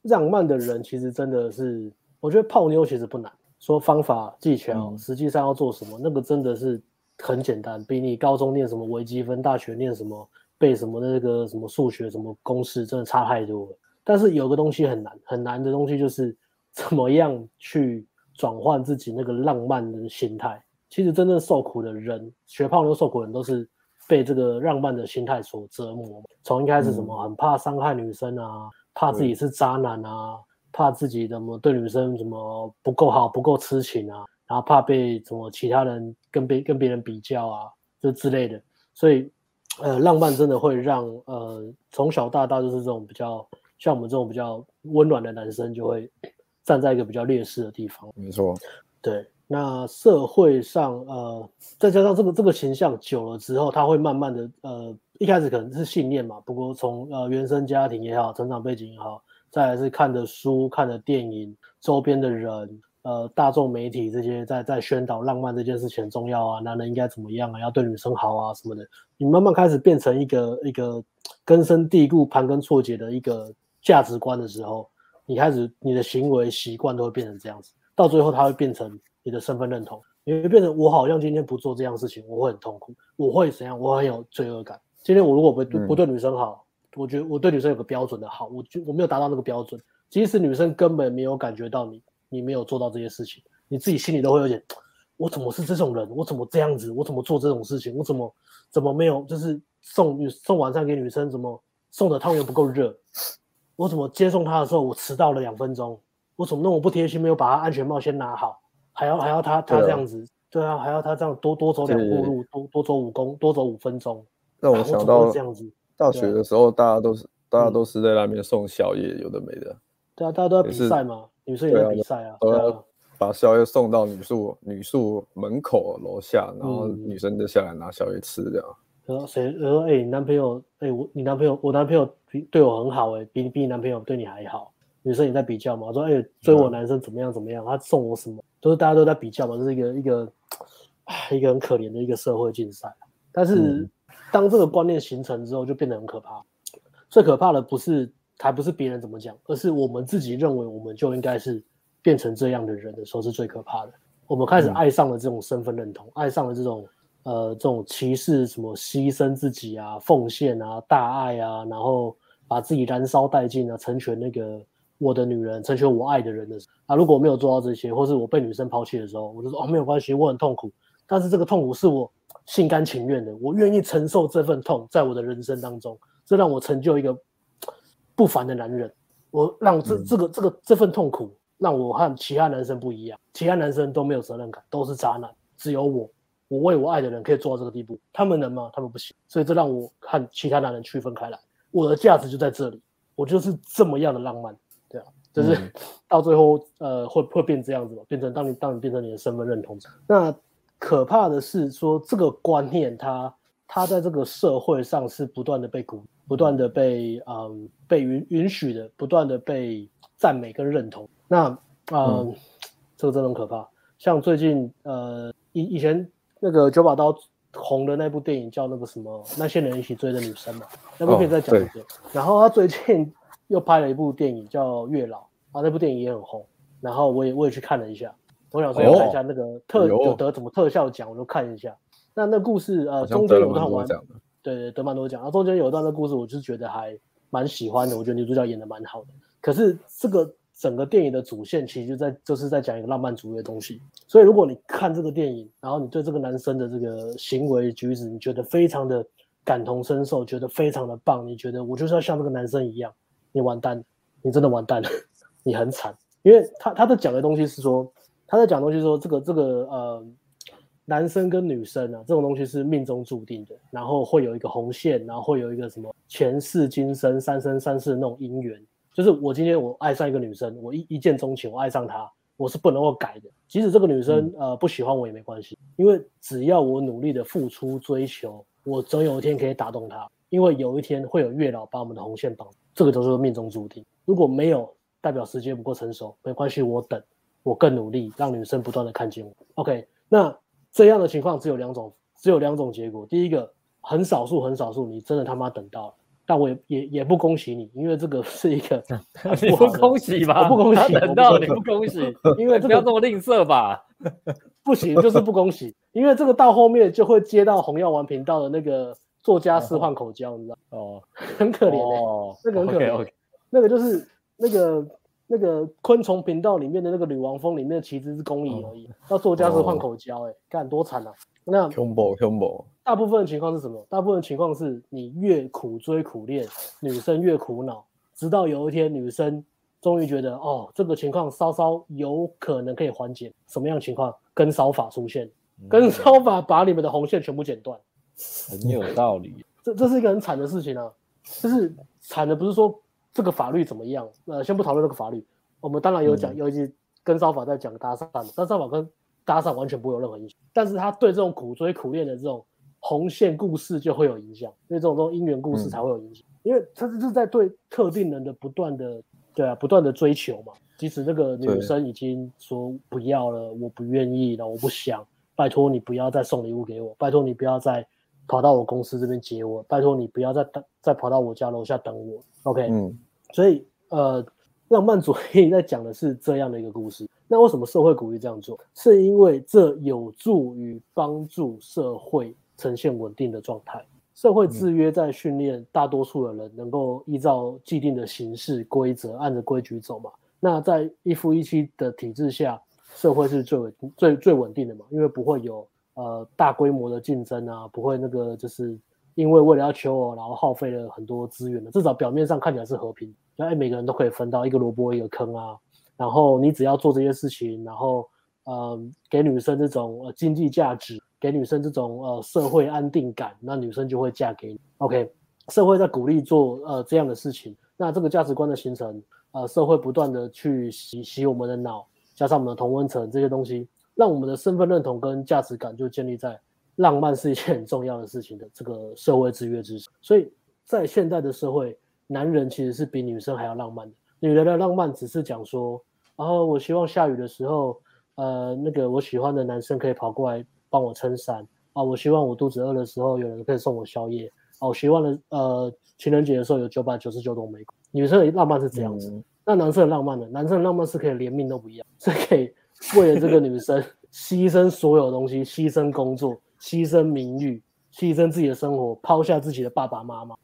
浪漫的人其实真的是，我觉得泡妞其实不难。说方法技巧，实际上要做什么，那个真的是很简单，比你高中念什么微积分，大学念什么背什么那个什么数学什么公式，真的差太多了。但是有个东西很难，很难的东西就是怎么样去转换自己那个浪漫的心态。其实真正受苦的人，学泡妞受苦的人都是被这个浪漫的心态所折磨。从一开始什么很怕伤害女生啊，怕自己是渣男啊，怕自己怎么对女生什么不够好、不够痴情啊，然后怕被什么其他人跟别人比较啊，就之类的。所以，浪漫真的会让从小到大就是这种比较像我们这种比较温暖的男生就会站在一个比较劣势的地方。没错，对。那社会上再加上这个形象久了之后，他会慢慢的一开始可能是信念嘛，不过从原生家庭也好，成长背景也好，再来是看的书、看的电影、周边的人、大众媒体这些在宣导浪漫这件事情很重要啊，男人应该怎么样啊，要对女生好啊什么的，你慢慢开始变成一个根深蒂固、盘根错节的一个价值观的时候，你开始你的行为习惯都会变成这样子，到最后它会变成你的身份认同，你会变成我好像今天不做这样的事情，我会很痛苦，我会怎样，我很有罪恶感。今天我如果不对女生好，我觉得我对女生有个标准的好，我没有达到那个标准，即使女生根本没有感觉到你没有做到这些事情，你自己心里都会有点，我怎么是这种人？我怎么这样子？我怎么做这种事情？我怎么没有？就是送晚餐给女生，怎么送的汤圆不够热？我怎么接送她的时候我迟到了2分钟？我怎么那么不贴心，没有把她安全帽先拿好？还要他这样子，对啊，还要他这样多走2步路，多走5公，多走5分钟。让我想到这样子，大学的时候大家都是在那边送宵夜，有的没的。对啊，大家都在比赛嘛，女生也在比赛啊，都把宵夜送到女宿门口楼下，然后女生就下来拿宵夜吃这样。然后谁说你男朋友我男朋友对我很好比你男朋友对你还好。女生也在比较嘛，说追我男生怎么样怎么样，他送我什么，都是大家都在比较嘛，这是一个很可怜的一个社会竞赛。但是当这个观念形成之后，就变得很可怕。最可怕的还不是别人怎么讲，而是我们自己认为我们就应该是变成这样的人的时候是最可怕的。我们开始爱上了这种身份认同，爱上了这种歧视，什么牺牲自己啊、奉献啊、大爱啊，然后把自己燃烧殆尽啊，成全那个。我的女人，成全我爱的人的时候啊，如果我没有做到这些，或是我被女生抛弃的时候，我就说没有关系，我很痛苦，但是这个痛苦是我心甘情愿的，我愿意承受这份痛，在我的人生当中，这让我成就一个不凡的男人。我让这份痛苦让我和其他男生不一样，其他男生都没有责任感，都是渣男，只有我为我爱的人可以做到这个地步，他们能吗？他们不行，所以这让我和其他男人区分开来，我的价值就在这里，我就是这么样的浪漫。对啊，就是到最后会变这样子嘛，变成当你变成你的身份认同。那可怕的是说这个观念它在这个社会上是不断的被鼓励，不断的被允许的，不断的被赞美跟认同。那这个真的很可怕。像最近以前那个九把刀红的那部电影叫那个什么那些人一起追的女生嘛，那部片在讲这个。然后他最近又拍了一部电影叫《月老》啊，那部电影也很红，然后我也去看了一下，我想说要看一下那个有得什么特效奖，我就看一下。那故事中间有段玩，对，得蛮多奖。然后中间有段的故事，我就觉得还蛮喜欢的，我觉得女主角演的蛮好的。可是这个整个电影的主线其实就是在讲一个浪漫主义的东西。所以如果你看这个电影，然后你对这个男生的这个行为举止，你觉得非常的感同身受，觉得非常的棒，你觉得我就是要像这个男生一样。你完蛋了，你真的完蛋了，你很惨，因为他在讲的东西是说，男生跟女生啊，这种东西是命中注定的，然后会有一个红线，然后会有一个什么前世今生、三生三世那种姻缘，就是我今天我爱上一个女生，我一见钟情，我爱上她，我是不能够改的，即使这个女生不喜欢我也没关系，因为只要我努力的付出追求，我总有一天可以打动她，因为有一天会有月老把我们的红线绑。这个就是命中注定，如果没有，代表时间不够成熟，没关系，我等，我更努力，让女生不断的看见我。OK， 那这样的情况只有两种结果，第一个，很少数，你真的他妈等到了，但我也不恭喜你，因为这个是一个你不恭喜吧？我不恭喜，等到你不恭喜，因为、这个、不要这么吝啬吧？不行，就是不恭喜，因为这个到后面就会接到红药丸频道的那个作家示范口交，你知道吗？哦，很可怜哎、欸哦，那个很可怜， okay, okay. 那个就是那个昆虫频道里面的那个女王蜂里面的其实是公蚁而已，那、作家示范口交哎、欸，干多惨啊！那大部分的情况是什么？大部分的情况是你越苦追苦练，女生越苦恼，直到有一天女生终于觉得哦，这个情况稍稍有可能可以缓解。什么样的情况？跟骚法出现，跟骚法把你们的红线全部剪断，很有道理。这是一个很惨的事情啊，就是惨的不是说这个法律怎么样，先不讨论这个法律，我们当然有讲，有一集跟骚法在讲搭讪，但骚法跟搭讪完全不会有任何影响，但是他对这种苦追苦练的这种红线故事就会有影响，因为这种姻缘故事才会有影响、因为他是在对特定人的不断的，对啊，不断的追求嘛。即使那个女生已经说不要了，我不愿意了，我不想，拜托你不要再送礼物给我，拜托你不要再跑到我公司这边接我，拜托你不要再跑到我家楼下等我。OK，、所以浪漫主义在讲的是这样的一个故事。那为什么社会鼓励这样做？是因为这有助于帮助社会呈现稳定的状态。社会制约在训练大多数的人能够依照既定的形式规则，按着规矩走嘛。那在一夫一妻的体制下，社会是最稳定的嘛，因为不会有大规模的竞争啊，不会那个就是因为为了要求偶，然后耗费了很多资源的。至少表面上看起来是和平，然后每个人都可以分到一个萝卜一个坑啊。然后你只要做这些事情，然后给女生这种经济价值，给女生这种社会安定感，那女生就会嫁给你。OK， 社会在鼓励做这样的事情，那这个价值观的形成，社会不断的去洗我们的脑，加上我们的同温层这些东西，让我们的身份认同跟价值感就建立在浪漫是一件很重要的事情的这个社会制约之上。所以在现代的社会，男人其实是比女生还要浪漫的。女人的浪漫只是讲说，然后我希望下雨的时候，那个我喜欢的男生可以跑过来帮我撑伞啊，我希望我肚子饿的时候有人可以送我宵夜啊，我希望的情人节的时候有999朵玫瑰。女生的浪漫是这样子，那男生的浪漫呢？男生的浪漫是可以连命都不要，是可以为了这个女生牺牲所有东西，牺牲工作，牺牲名誉，牺牲自己的生活，抛下自己的爸爸妈妈。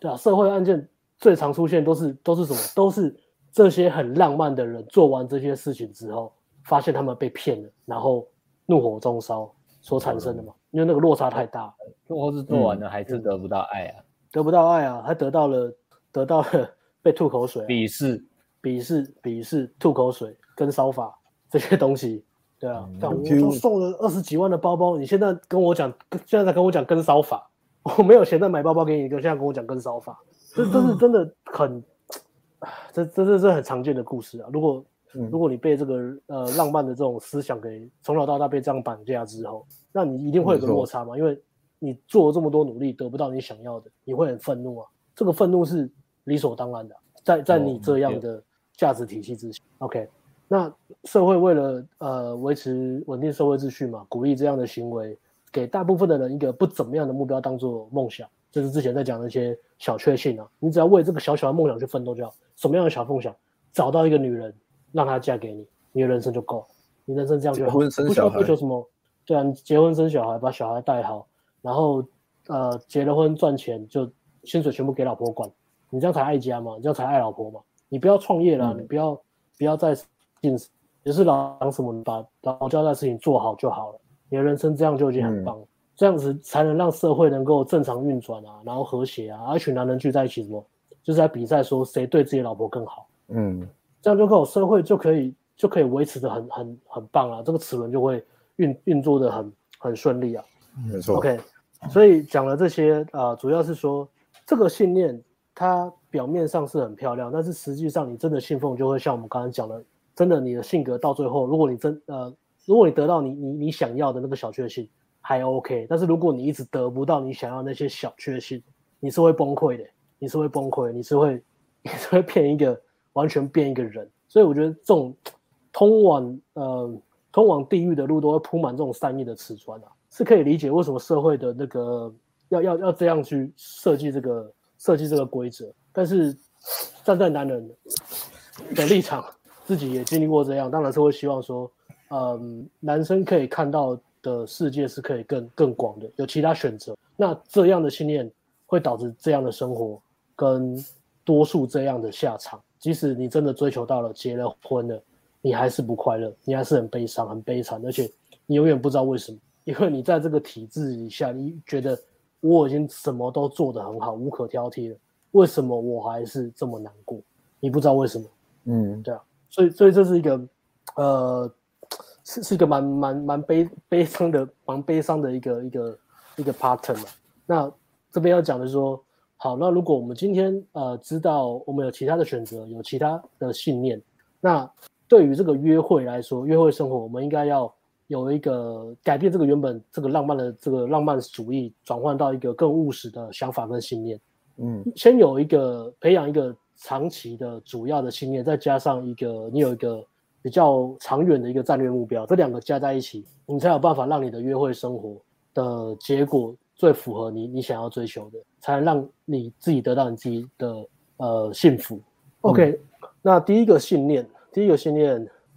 对啊，社会案件最常出现都是什么？都是这些很浪漫的人做完这些事情之后，发现他们被骗了，然后怒火中烧所产生的嘛。因为那个落差太大，或是做完了还是得不到爱啊，得不到爱啊，他得到了被吐口水、啊、鄙视、吐口水跟骚法这些东西。对啊，我就送了20几万的包包，你现在才跟我讲跟骚法，我没有钱再买包包给你，现在跟我讲跟骚法。这是真的很，这是很常见的故事啊。如果你被这个浪漫的这种思想给从小到大被这样绑架之后，那你一定会有个落差嘛，因为你做了这么多努力得不到你想要的，你会很愤怒啊。这个愤怒是理所当然的，在你这样的价值体系之下。OK， 那社会为了维持稳定社会秩序嘛，鼓励这样的行为，给大部分的人一个不怎么样的目标当做梦想。就是之前在讲的一些小确幸啊，你只要为这个小小的梦想去奋斗就好。什么样的小梦想？找到一个女人，让她嫁给你，你的人生就够。你人生这样就好，结婚生小孩，不需要追求什么。对啊，你结婚生小孩，把小孩带好，然后结了婚赚钱就薪水全部给老婆管，你这样才爱家嘛，你这样才爱老婆嘛。你不要创业啦，你不要再进，也是老什么把老交代事情做好就好了。你的人生这样就已经很棒了。这样子才能让社会能够正常运转啊，然后和谐啊，一群男人聚在一起，什么就是在比赛说谁对自己老婆更好。这样就够，社会就可以维持的很棒啊，这个齿轮就会运作的很顺利啊。没错。OK， 所以讲了这些主要是说这个信念它表面上是很漂亮，但是实际上你真的信奉就会像我们刚才讲的，真的你的性格到最后，如果你得到你想要的那个小确幸。还 OK， 但是如果你一直得不到你想要那些小确幸，你是会崩溃的，你是会完全变一个人。所以我觉得这种通往地狱的路都会铺满这种善意的瓷砖啊，是可以理解为什么社会的那个要这样去设计这个设计这个规则，但是站在男人的立场，自己也经历过这样，当然是会希望说，男生可以看到的世界是可以更广的，有其他选择。那这样的信念会导致这样的生活跟多数这样的下场。即使你真的追求到了，结了婚了，你还是不快乐，你还是很悲伤很悲惨，而且你永远不知道为什么，因为你在这个体制以下，你觉得我已经什么都做得很好，无可挑剔了，为什么我还是这么难过，你不知道为什么。嗯，对啊，所以这是一个是一个蛮悲伤的，蛮悲伤的一个 pattern 嘛。那这边要讲的是说，好，那如果我们今天知道我们有其他的选择，有其他的信念，那对于这个约会来说，约会生活，我们应该要有一个改变，这个原本这个浪漫的这个浪漫主义，转换到一个更务实的想法跟信念。嗯，先有一个培养一个长期的主要的信念，再加上一个你有一个比较长远的一个战略目标，这两个加在一起，你才有办法让你的约会生活的结果最符合你想要追求的，才能让你自己得到你自己的幸福。OK，那第一个信念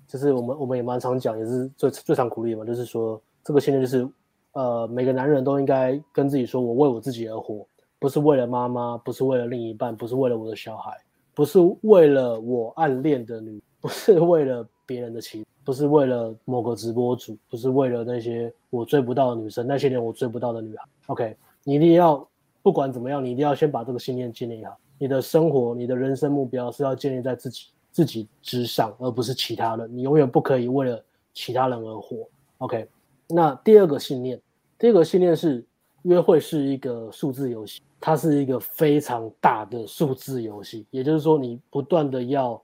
就是我们也蛮常讲，也是最常鼓励嘛，就是说这个信念就是每个男人都应该跟自己说，我为我自己而活，不是为了妈妈，不是为了另一半，不是为了我的小孩，不是为了我暗恋的女，不是为了别人的期，不是为了某个直播主，不是为了那些我追不到的女生，那些年我追不到的女孩。 OK， 你一定要不管怎么样，你一定要先把这个信念建立好，你的生活，你的人生目标是要建立在自己之上，而不是其他人，你永远不可以为了其他人而活。 OK， 那第二个信念是，约会是一个数字游戏，它是一个非常大的数字游戏，也就是说你不断的要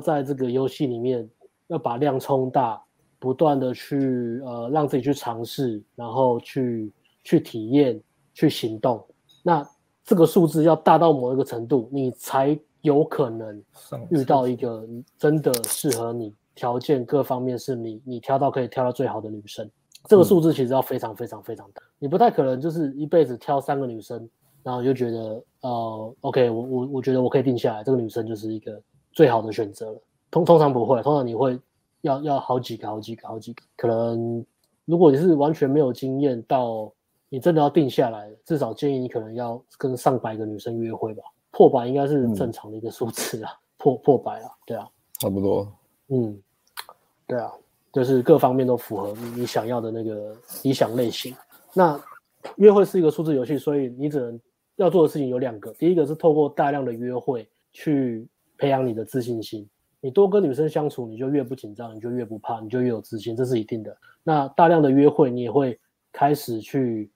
在这个游戏里面要把量冲大，不断的去让自己去尝试，然后去体验，去行动。那这个数字要大到某一个程度，你才有可能遇到一个真的适合你，条件各方面是你挑到可以挑到最好的女生。这个数字其实要非常非常非常大，你不太可能就是一辈子挑3个女生，然后就觉得OK， 我觉得我可以定下来，这个女生就是一个最好的选择了。通常不会，通常你会要好几个。可能如果你是完全没有经验到你真的要定下来，至少建议你可能要跟上百个女生约会吧。破100应该是正常的一个数字啊，破百啊，对啊，差不多。嗯，对啊，就是各方面都符合你想要的那个理想类型。那约会是一个数字游戏，所以你只能要做的事情有2个，第一个是透过大量的约会去培养你的自信心，你多跟女生相处，你就越不紧张，你就越不怕，你就越有自信，这是一定的。那大量的约会，你也会开始去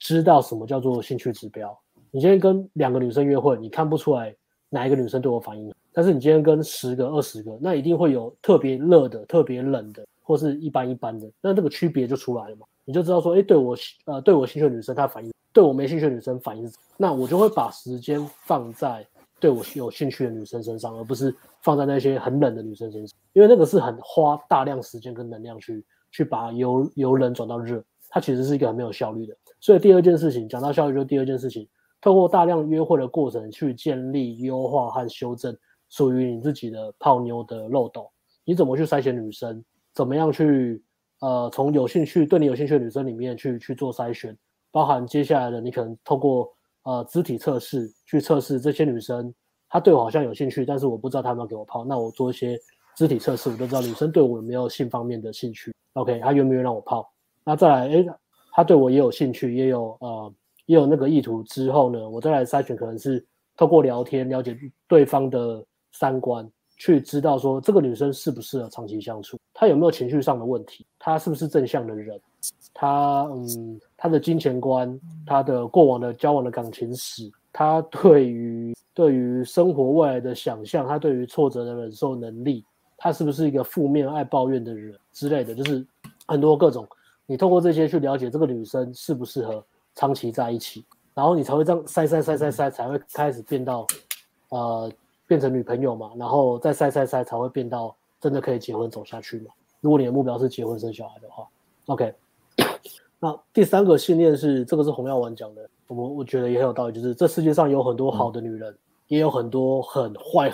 知道什么叫做兴趣指标。你今天跟2个女生约会，你看不出来哪一个女生对我反应，但是你今天跟10个、20个，那一定会有特别热的、特别冷的，或是一般的，那这个区别就出来了嘛，你就知道说，哎，对我兴趣的女生她反应，对我没兴趣的女生反应是，那我就会把时间放在对我有兴趣的女生身上，而不是放在那些很冷的女生身上，因为那个是很花大量时间跟能量去把由冷转到热，它其实是一个很没有效率的。所以第二件事情，讲到效率就第二件事情，透过大量约会的过程去建立、优化和修正属于你自己的泡妞的漏斗。你怎么去筛选女生？怎么样去从对你有兴趣的女生里面去做筛选？包含接下来的，你可能透过肢体测试去测试这些女生，她对我好像有兴趣，但是我不知道她有没有给我泡，那我做一些肢体测试，我就知道女生对我有没有性方面的兴趣。 OK， 她愿不愿意让我泡？那再来，她对我也有兴趣，也有那个意图之后呢，我再来筛选，可能是透过聊天了解对方的3观，去知道说这个女生适不适合长期相处，她有没有情绪上的问题，她是不是正向的人，他的金钱观，他的过往的交往的感情史，他对于生活未来的想象，他对于挫折的忍受能力，他是不是一个负面爱抱怨的人之类的，就是很多各种，你透过这些去了解这个女生适不适合长期在一起，然后你才会这样筛，才会开始变成女朋友嘛，然后再筛才会变到真的可以结婚走下去嘛。如果你的目标是结婚生小孩的话。OK， 那第3个信念是，这个是洪耀文讲的，我觉得也很有道理，就是这世界上有很多好的女人，也有很多很坏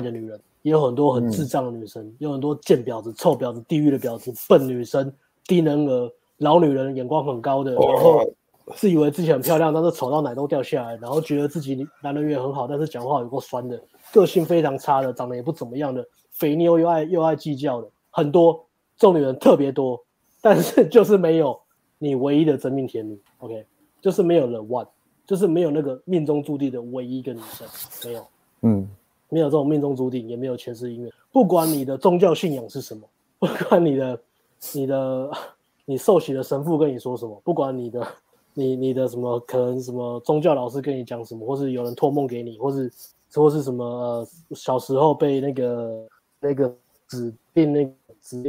的女人，也有很多很智障的女生，也有很多贱婊子、臭婊子、地狱的婊子、笨女生、低能儿、老女人眼光很高的，然后自以为自己很漂亮，但是丑到奶都掉下来，然后觉得自己男人缘很好，但是讲话有够酸的，个性非常差的，长得也不怎么样的，肥妞又爱计较的，很多这种女人特别多，但是就是没有你唯一的真命天女 ，OK， 就是没有the one，就是没有那个命中注定的唯一一个女生，没有，没有这种命中注定，也没有前世姻缘。不管你的宗教信仰是什么，不管你受洗的神父跟你说什么，不管你的什么可能什么宗教老师跟你讲什么，或是有人托梦给你，或是什么小时候被那个指定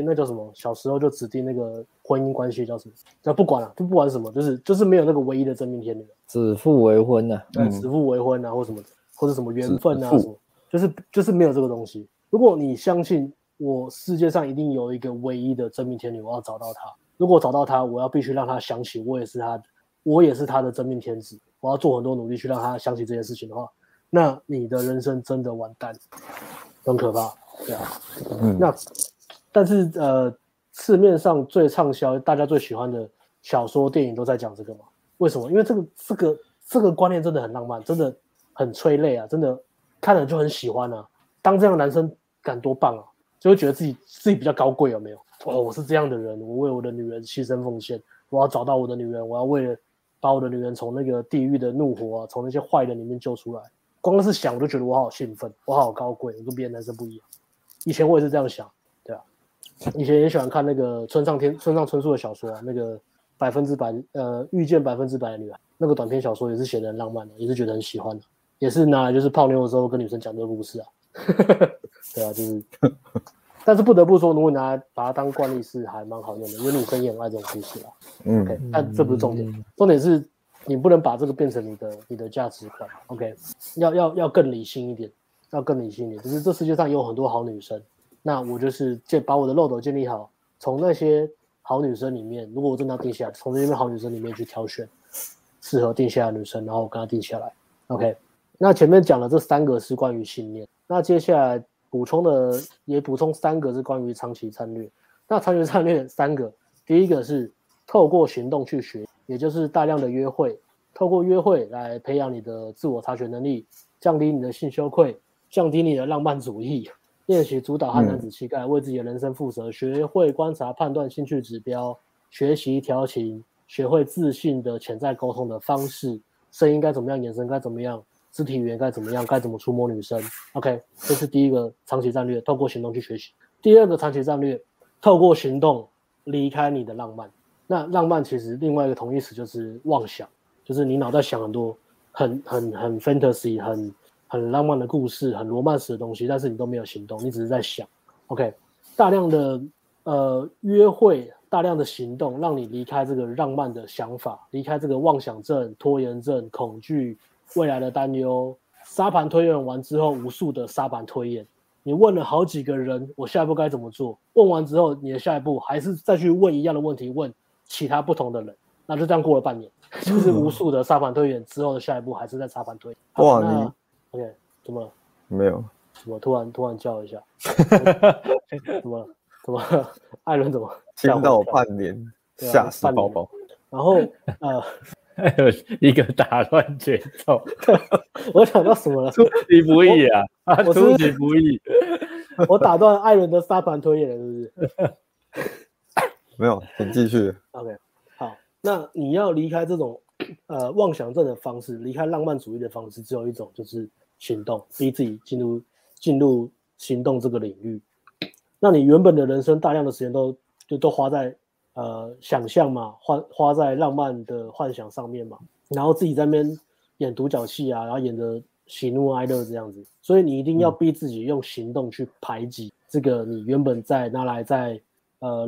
那叫什么？小时候就指定那个婚姻关系叫什么？那不管了，就不管什么，就是没有那个唯一的真命天女。指腹为婚呐、啊，对，指腹为婚啊，或什么，或者什么缘分啊，什么，就是没有这个东西。如果你相信我，世界上一定有一个唯一的真命天女，我要找到她。如果找到她，我要必须让她想起我也是她的真命天子。我要做很多努力去让她想起这件事情的话，那你的人生真的完蛋，很可怕。对啊，那。但是市面上最畅销、大家最喜欢的小说、电影都在讲这个嘛？为什么？因为这个观念真的很浪漫，真的很催泪啊！真的看了就很喜欢啊！当这样的男生感多棒啊！就会觉得自己比较高贵，有没有？哦，我是这样的人，我为我的女人牺牲奉献，我要找到我的女人，我要为了把我的女人从那个地狱的怒火啊，从那些坏人里面救出来。光是想我就觉得我好兴奋，我好高贵，我跟别的男生不一样。以前我也是这样想。以前也喜欢看那个村上春树的小说、啊，那个100%遇见100%的女孩，那个短篇小说也是写得很浪漫的，也是觉得很喜欢的，也是拿来就是泡妞的时候跟女生讲这个故事啊。对啊，就是，但是不得不说，如果拿来把它当惯例是还蛮好用的，因为女生也很爱这种故事啦。OK， 但这不是重点，重点是你不能把这个变成你的价值观。OK， 要更理性一点，就是这世界上有很多好女生。那我就是把我的漏斗建立好，从那些好女生里面，如果我真的要定下来，从那些好女生里面去挑选适合定下来的女生，然后我跟她定下来。OK， 那前面讲的这三个是关于信念，那接下来补充三个是关于长期战略。那长期战略三个，第一个是透过行动去学，也就是大量的约会，透过约会来培养你的自我察觉能力，降低你的性羞愧，降低你的浪漫主义。练习主导和男子气概，为自己的人生负责，学会观察、判断兴趣指标，学习调情，学会自信的潜在沟通的方式，声音该怎么样，眼神该怎么样，肢体语言该怎么样，该怎么触摸女生。OK， 这是第一个长期战略，透过行动去学习。第二个长期战略，透过行动离开你的浪漫。那浪漫其实另外一个同义词就是妄想，就是你脑袋想很多很 fantasy 很浪漫的故事，很罗曼史的东西，但是你都没有行动，你只是在想。OK， 大量的约会，大量的行动，让你离开这个浪漫的想法，离开这个妄想症、拖延症、恐惧、未来的担忧。沙盘推演完之后，无数的沙盘推演，你问了好几个人，我下一步该怎么做？问完之后，你的下一步还是再去问一样的问题，问其他不同的人。那就这样过了半年，就是无数的沙盘推演之后的下一步还是在沙盘推演。哇，你。OK， 怎么了？没有。怎么突然叫一下？怎么了？艾伦怎么？听到我半年，吓死宝宝。然后艾伦一个打乱节奏。我想到什么了？出其不意啊！出其不意。我打断艾伦的沙盘推演了，是不是？没有，请继续。OK， 好，那你要离开这种妄想症的方式，离开浪漫主义的方式，只有一种，就是行动，逼自己进入行动这个领域。那你原本的人生大量的时间都花在想象嘛，花在浪漫的幻想上面嘛，然后自己在那边演独角戏啊，然后演着喜怒哀乐这样子，所以你一定要逼自己用行动去排挤这个你原本在拿来在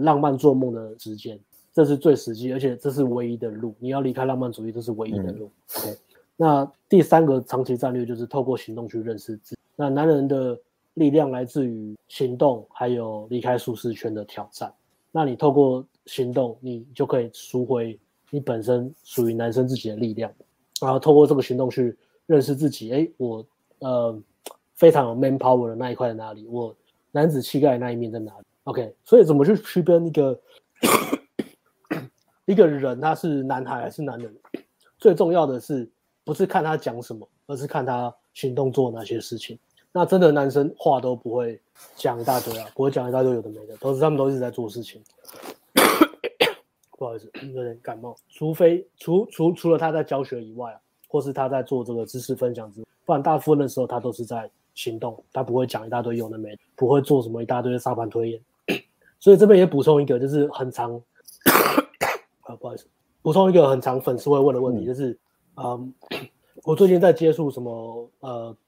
浪漫做梦的时间，这是最实际，而且这是唯一的路。你要离开浪漫主义，这是唯一的路。OK。那第三个长期战略就是透过行动去认识自己。那男人的力量来自于行动，还有离开舒适圈的挑战。那你透过行动，你就可以赎回你本身属于男生自己的力量。然后透过这个行动去认识自己，哎，我非常有 man power 的那一块在哪里，我男子气概的那一面在哪里 ？OK， 所以怎么去区分一个人他是男孩还是男人，最重要的是不是看他讲什么，而是看他行动做哪些事情。那真的男生话都不会讲一大堆啊，不会讲一大堆有的没的，同时他们都一直在做事情。不好意思，有点感冒。除了他在教学以外啊，或是他在做这个知识分享之外，不然大部分的时候他都是在行动，他不会讲一大堆有的没的，不会做什么一大堆沙盘推演。所以这边也补充一个，就是很常不好意思，补充一个很常粉丝会问的问题，就是我最近在接触什么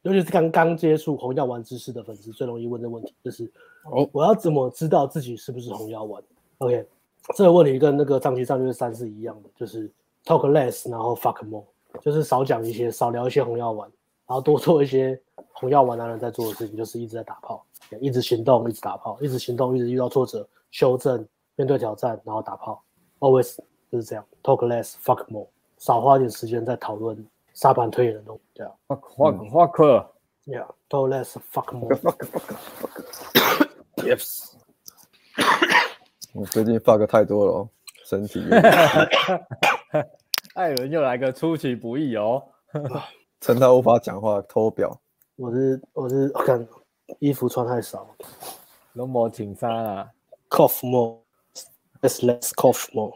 尤其是刚接触红药丸知识的粉丝最容易问的问题，就是我要怎么知道自己是不是红药丸 ？OK， 这个问题跟那个上期上就是3是一样的，就是 talk less， 然后 fuck more， 就是少讲一些，少聊一些红药丸，然后多做一些红药丸男人在做的事情，就是一直在打炮，一直行动，一直打炮，一直行动，一直遇到挫折，修正，面对挑战，然后打炮 ，always 就是这样 ，talk less， fuck more， 少花点时间在讨论。沙盘推演的东西，对啊 ，fuck，yeah， do less fuck more，fuck，yes。我最近 fuck 太多了哦，身体。艾伦又来个出其不意哦，趁他无法讲话偷表。我是看衣服穿太少，都没紧张啊。Cough more，less cough more。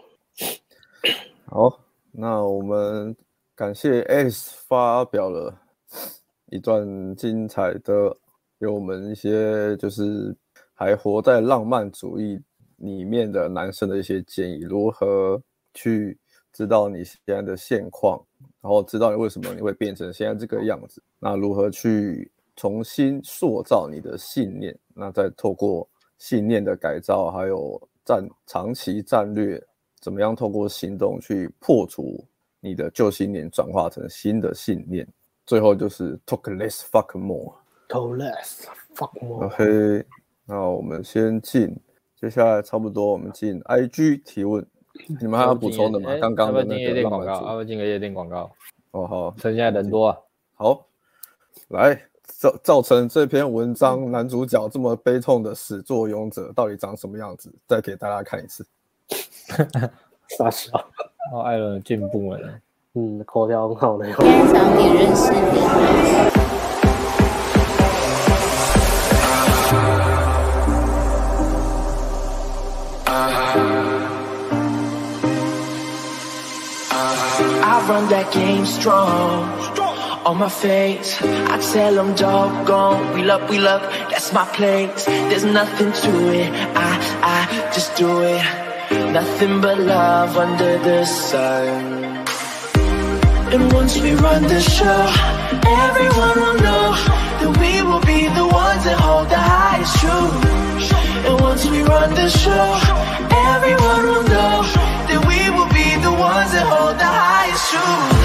好，那我们。感谢 Alex 发表了一段精彩的，给我们一些就是还活在浪漫主义里面的男生的一些建议，如何去知道你现在的现况，然后知道你为什么你会变成现在这个样子，那如何去重新塑造你的信念，那再透过信念的改造，还有长期战略，怎么样透过行动去破除你的旧信念转化成新的信念，最后就是 talk less fuck more。talk less fuck more。OK， 那我们先进，接下来差不多我们进 IG 提问，你们还要补充的吗？刚刚的那个浪漫主义。要不要进个夜店广告？哦好，趁现在人多啊。好，来造成这篇文章男主角这么悲痛的始作俑者到底长什么样子？再给大家看一次。傻笑。哦，艾伦进步了，口条很好的。非常你认识你。I run that game strong on my face. I tell them doggone, we love, that's my place. There's nothing to it, I just do it.Nothing but love under the sun. And once we run the show, everyone will know that we will be the ones that hold the highest truth. And once we run the show, everyone will know that we will be the ones that hold the highest truth.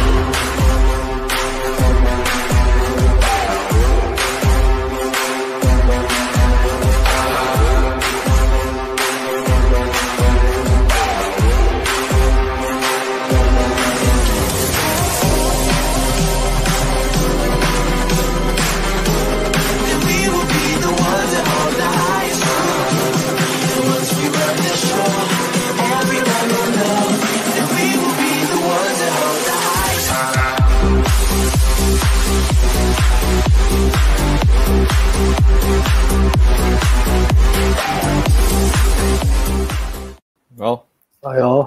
好，哎呦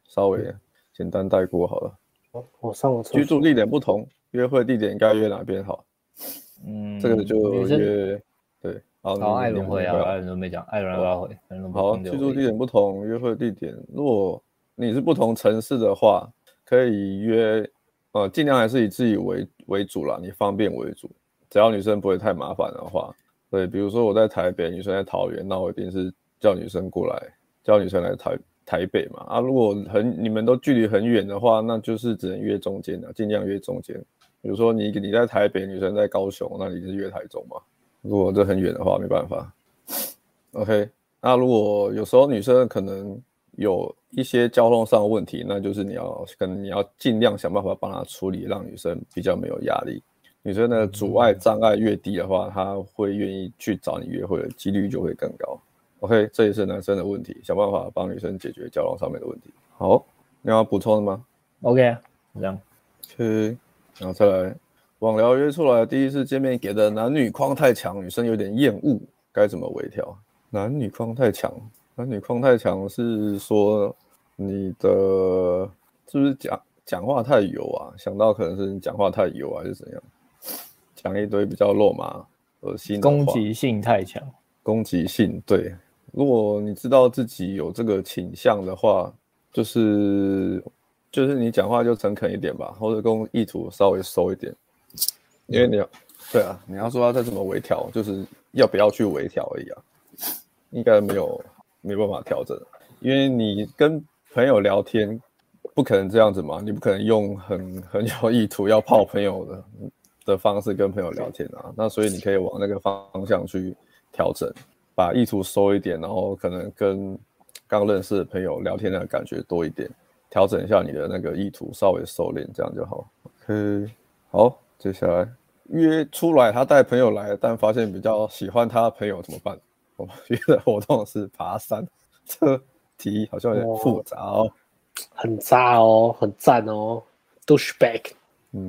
稍微简单带过好了。我上我厕所。居住地点不同，约会地点该约哪边好？这个就约对。好，艾伦会啊，艾伦没讲，艾伦不要回。好，居住地点不同，约会地点，如果你是不同城市的话，可以约尽量还是以自己为主啦，你方便为主，只要女生不会太麻烦的话。对，比如说我在台北，女生在桃园，那我一定是叫女生过来，叫女生来台北嘛。啊，如果你们都距离很远的话，那就是只能约中间啊，尽量约中间。比如说你在台北，女生在高雄，那你是约台中嘛？如果这很远的话，没办法。OK， 那如果有时候女生可能有一些交通上的问题，那就是可能你要尽量想办法帮她处理，让女生比较没有压力。女生的阻碍障碍越低的话，她会愿意去找你约会的几率就会更高。OK， 这也是男生的问题，想办法帮女生解决交通上面的问题。好，你要补充的吗 ？OK， 这样。OK， 然后再来，网聊约出来第一次见面给的男女框太强，女生有点厌恶，该怎么微调？男女框太强，男女框太强是说你的是不是讲话太油啊？想到可能是你讲话太油还是怎样？讲一堆比较肉麻、恶心的话，攻击性太强。攻击性，对。如果你知道自己有这个倾向的话，就是你讲话就诚恳一点吧，或者跟意图稍微收一点，因为对啊，你要说要再怎么微调，就是要不要去微调而已啊，应该没办法调整，因为你跟朋友聊天不可能这样子嘛，你不可能用很有意图要泡朋友的方式跟朋友聊天啊，那所以你可以往那个方向去调整，把意图收一点，然后可能跟刚认识的朋友聊天的感觉多一点，调整一下你的那个意图，稍微收敛，这样就好。OK， 好，接下来约出来，他带朋友来，但发现比较喜欢他的朋友怎么办？我们约的活动是爬山，这题好像有点复杂哦，很渣哦，很赞哦 ，douchebag。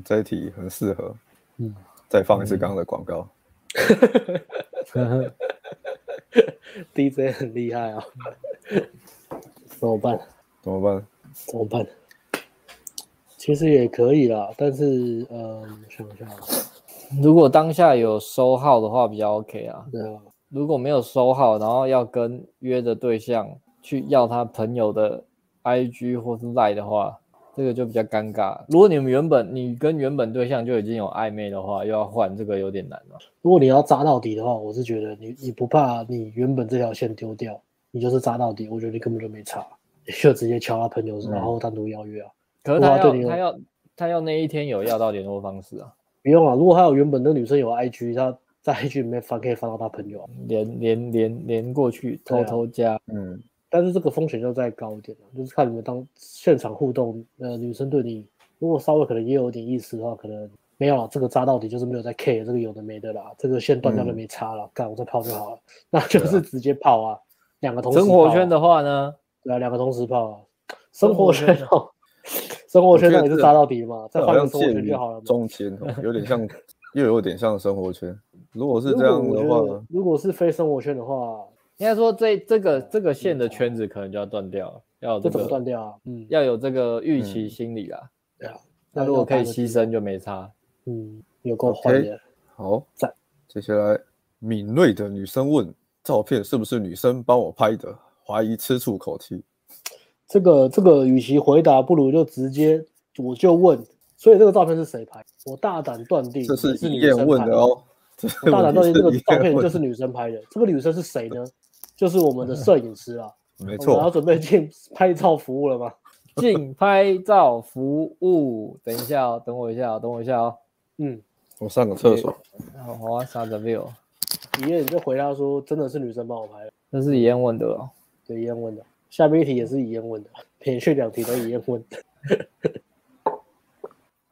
这一题很适合。再放一次刚刚的广告。DJ 很厉害啊，怎么办？其实也可以啦，但是想一下，如果当下有收号的话比较 OK 啊。对啊，如果没有收号，然后要跟约的对象去要他朋友的 IG 或是 LINE 的话，这个就比较尴尬。如果你跟原本对象就已经有暧昧的话，又要换这个有点难了。如果你要扎到底的话，我是觉得你不怕你原本这条线丢掉，你就是扎到底，我觉得你根本就没差，你就直接敲他朋友，然后单独邀约啊。可是他要那一天有要到联络方式啊？不用啊，如果他有原本那女生有 IG， 他在 IG 里面翻可以翻到他朋友、啊，连过去偷加，但是这个风险就再高一点了，就是看你们当现场互动，女生对你如果稍微可能也有点意思的话，可能没有这个扎到底就是没有在 care 这个有的没的啦，这个线断掉就没差了，干我再泡就好了，那就是直接泡啊，两个同时泡、啊。生活圈的话呢，对啊，两个同时泡啊，生活圈那也是扎到底嘛，再换个生活圈就好了嘛。中间、又有点像生活圈，如果是这样的话呢，如果是非生活圈的话。应该说这个线的圈子可能就要断掉了，这怎么断掉啊？要有这个预期心理啦。对啊，那如果可以牺牲就没差。有够坏的。好，赞。接下来，敏锐的女生问：照片是不是女生帮我拍的？怀疑吃醋口气。这个，与其回答，不如就直接我就问。所以这个照片是谁拍？我大胆断定，这是女生拍的哦。我大胆断定这个照片就是女生拍的。这个女生是谁呢？就是我们的摄影师啊，没错，我们要准备进拍照服务了吗？进拍照服务，等一下哦，等我一下哦。我上个厕所。好啊，上个 view。李燕你就回答说，真的是女生帮我拍的。这是李燕问的哦，对，李燕问的。下面一题也是李燕问的，连续两题都李燕问的，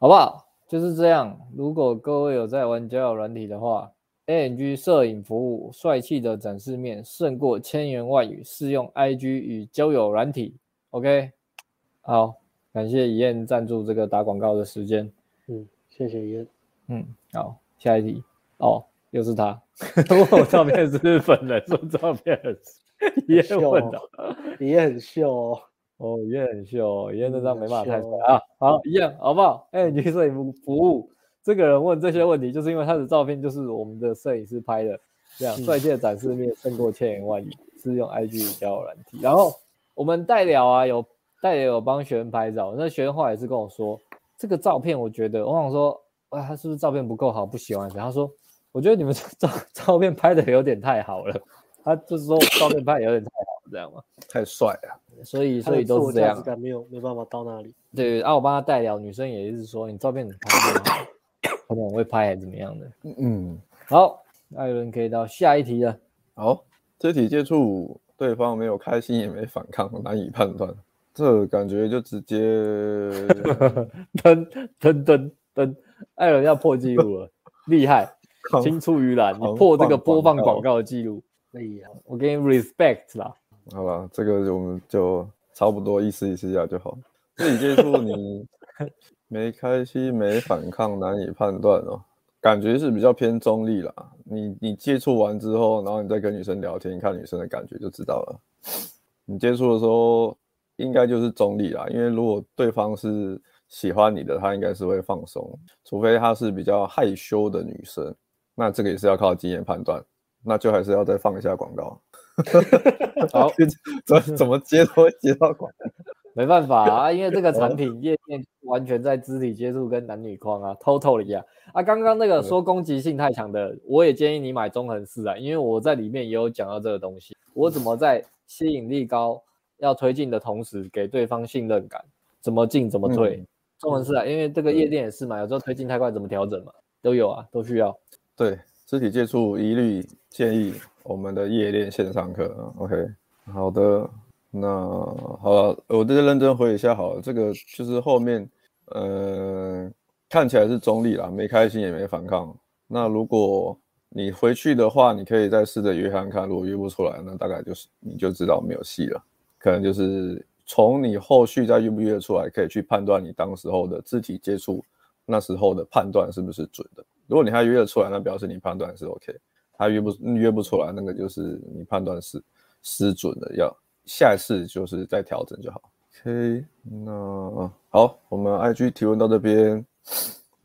好不好？就是这样。如果各位有在玩交友软体的话。AMG 摄影服务，帅气的展示面胜过千言万语，适用 IG 与交友软体。OK， 好，感谢怡燕赞助这个打广告的时间。谢谢怡燕。好，下一题。又是他。我照片是粉人，说照片怡燕问的。怡燕很秀哦。怡燕很秀哦，怡燕这张没办法太帅啊。好，怡燕好不好 ？AMG 摄影服务。这个人问这些问题，就是因为他的照片就是我们的摄影师拍的，这样帅气的展示面胜过千言万语，是用 IG 交友软体。然后我们代聊啊，有代聊有帮学员拍照，那学员后来也是跟我说，这个照片我觉得，我想说啊，他是不是照片不够好，不喜欢？然后说，我觉得你们照片拍的有点太好了，他就是说照片拍得有点太好了，这样嘛，太帅了。所以都是这样，感没办法到那里。对啊，我帮他代聊，女生也是说你照片怎么拍的，可能我会拍还是怎么样的。嗯，好，艾伦可以到下一题了。好，肢体接触对方没有开心也没反抗，难以判断。这感觉就直接噔，艾伦要破纪录了，厉害，青出于蓝，你破这个播放广告的记录。哎呀，我给你 respect 啦。好了，这个我们就差不多意思下就好。自己接触你没开心没反抗难以判断哦，感觉是比较偏中立啦。你接触完之后，然后你再跟女生聊天，看女生的感觉就知道了。你接触的时候应该就是中立啦，因为如果对方是喜欢你的，他应该是会放松，除非他是比较害羞的女生，那这个也是要靠经验判断，那就还是要再放一下广告。好，怎么接都会接到广告，没办法啊，因为这个产品页面完全在肢体接触跟男女框啊，偷偷的呀啊！刚刚那个说攻击性太强的，我也建议你买中横式啊，因为我在里面也有讲到这个东西，我怎么在吸引力高要推进的同时给对方信任感，怎么进怎么退，中横式啊，因为这个夜店也是嘛，有时候推进太快怎么调整嘛，都有啊，都需要。对，肢体接触一律建议我们的夜店线上课。 OK， 好的，那好了，我再认真回一下好了。这个就是后面看起来是中立啦，没开心也没反抗，那如果你回去的话，你可以再试着约看看，如果约不出来，那大概就是你就知道没有戏了，可能就是从你后续再约不约出来可以去判断你当时候的肢体接触那时候的判断是不是准的。如果你还约得出来，那表示你判断是 OK，他约不出来，那个就是你判断是失准的，要下一次就是再调整就好。OK， 那好，我们 IG 提问到这边，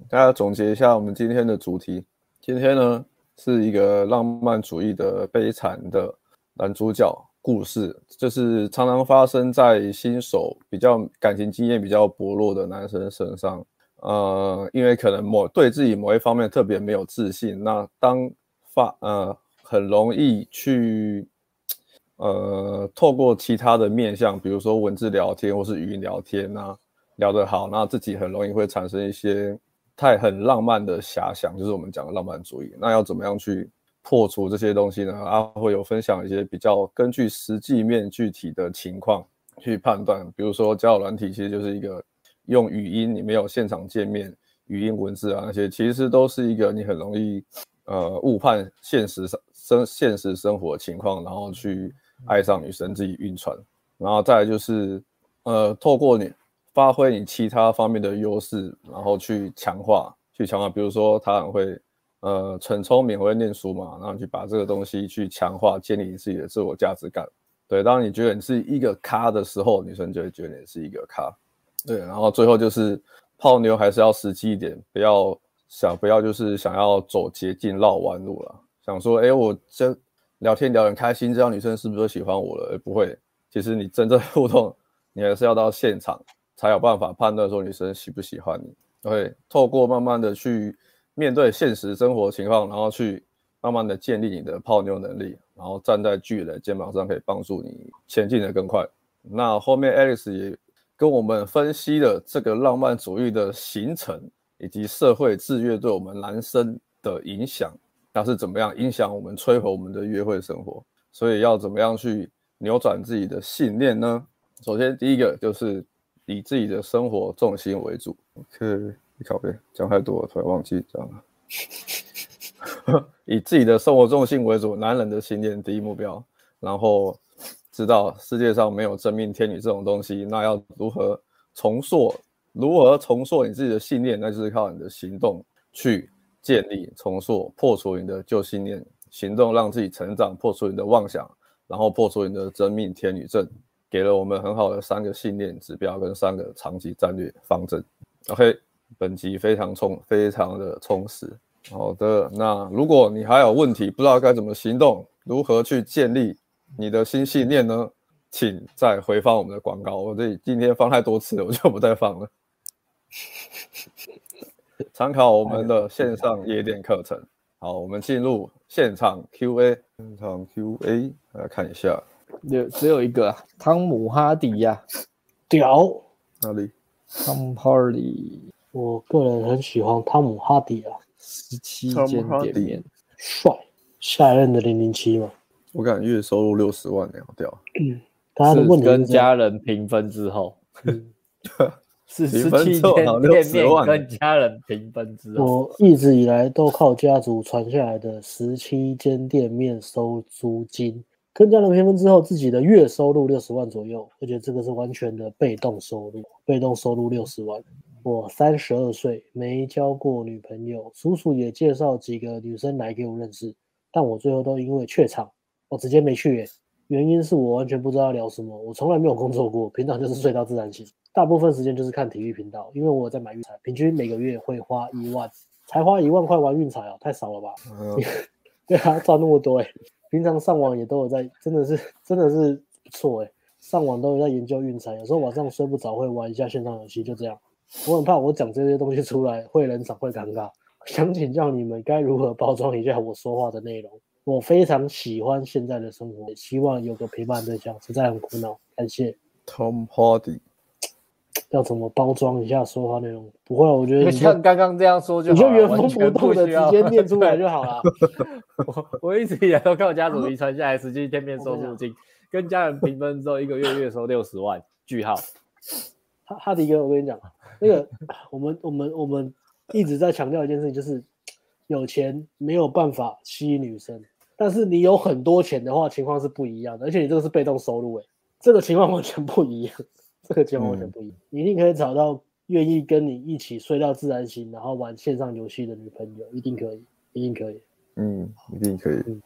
大家总结一下我们今天的主题。今天呢是一个浪漫主义的悲惨的男主角故事，就是常常发生在新手比较感情经验比较薄弱的男生身上。因为可能对自己某一方面特别没有自信，那当很容易去透过其他的面向，比如说文字聊天或是语音聊天啊，聊得好，那自己很容易会产生一些很浪漫的遐想，就是我们讲的浪漫主义。那要怎么样去破除这些东西呢？会有分享一些比较根据实际面具体的情况去判断，比如说交友软体其实就是一个用语音，你没有现场见面，语音文字啊那些，其实都是一个你很容易误判现实生活情况，然后去爱上女生，自己晕船。然后再来就是透过你发挥你其他方面的优势，然后去强化，比如说他很会很聪明，会念书嘛，然后去把这个东西去强化，建立你自己的自我价值感。对，当你觉得你是一个咖的时候，女生就会觉得你是一个咖。对，然后最后就是泡妞还是要实际一点，不要就是想要走捷径绕弯路了，想说我这聊天聊得很开心，这样女生是不是喜欢我了？不会，其实你真正互动，你还是要到现场才有办法判断说女生喜不喜欢你。对，透过慢慢的去面对现实生活情况，然后去慢慢的建立你的泡妞能力，然后站在巨人的肩膀上，可以帮助你前进的更快。那后面 Alex 也跟我们分析了这个浪漫主义的形成，以及社会制约对我们男生的影响，那是怎么样影响我们摧毁我们的约会生活？所以要怎么样去扭转自己的信念呢？首先第一个就是以自己的生活重心为主。OK， 靠北，讲太多了，突然忘记讲了。以自己的生活重心为主，男人的信念第一目标。然后知道世界上没有真命天女这种东西，那要如何重塑你自己的信念，那就是靠你的行动去建立、重塑、破除你的旧信念，行动让自己成长，破除你的妄想，然后破除你的真命天女症，给了我们很好的3个信念指标跟3个长期战略方针。OK， 本集非常的充实。好的，那如果你还有问题，不知道该怎么行动，如何去建立你的新信念呢？请再回放我们的广告，我这里今天放太多次了，我就不再放了。参考我们的线上夜店课程。好，我们进入现场 Q&A。现场 Q&A 来看一下，只有一个、啊、汤姆哈迪呀、啊，屌哪里？汤姆哈迪，我个人很喜欢汤姆哈迪啊，17间店面，帅，下一任的007嘛。我感觉月收入60万了，屌。嗯，他的问题是跟家人平分之后。嗯47天店面跟家人平分之后，我一直以来都靠家族传下来的17间店面收租金，跟家人平分之后，自己的月收入60万左右，而且这个是完全的被动收入，被动收入60万。我32岁，没交过女朋友，叔叔也介绍几个女生来给我认识，但我最后都因为怯场，我直接没去耶。原因是我完全不知道聊什么，我从来没有工作过，平常就是睡到自然醒。大部分时间就是看体育频道，因为我在买运彩，平均每个月会花1万，才花1万块玩运彩哦，太少了吧？对啊，赚那么多哎！平常上网也都有在，真的是不错哎，上网都有在研究运彩，有时候晚上睡不着会玩一下线上游戏，就这样。我很怕我讲这些东西出来会冷场会尴尬，想请教你们该如何包装一下我说话的内容。我非常喜欢现在的生活，也希望有个陪伴对象，实在很苦恼，感谢。Tom Hardy。要怎么包装一下说话内容？不会，我觉得你就像刚刚这样说就好了，你就原封不动的直接念出来就好了。我一直以来都靠家族遗传下来17天收租金，跟家人平分之后，一个月收60万。句号。哈迪哥，我跟你讲，那个我们一直在强调一件事情，就是有钱没有办法吸引女生，但是你有很多钱的话，情况是不一样的，而且你这个是被动收入、欸，这个情况完全不一样。这个情况完全不一样，你一定可以找到愿意跟你一起睡到自然醒，然后玩线上游戏的女朋友，一定可以。嗯，一定可以。嗯、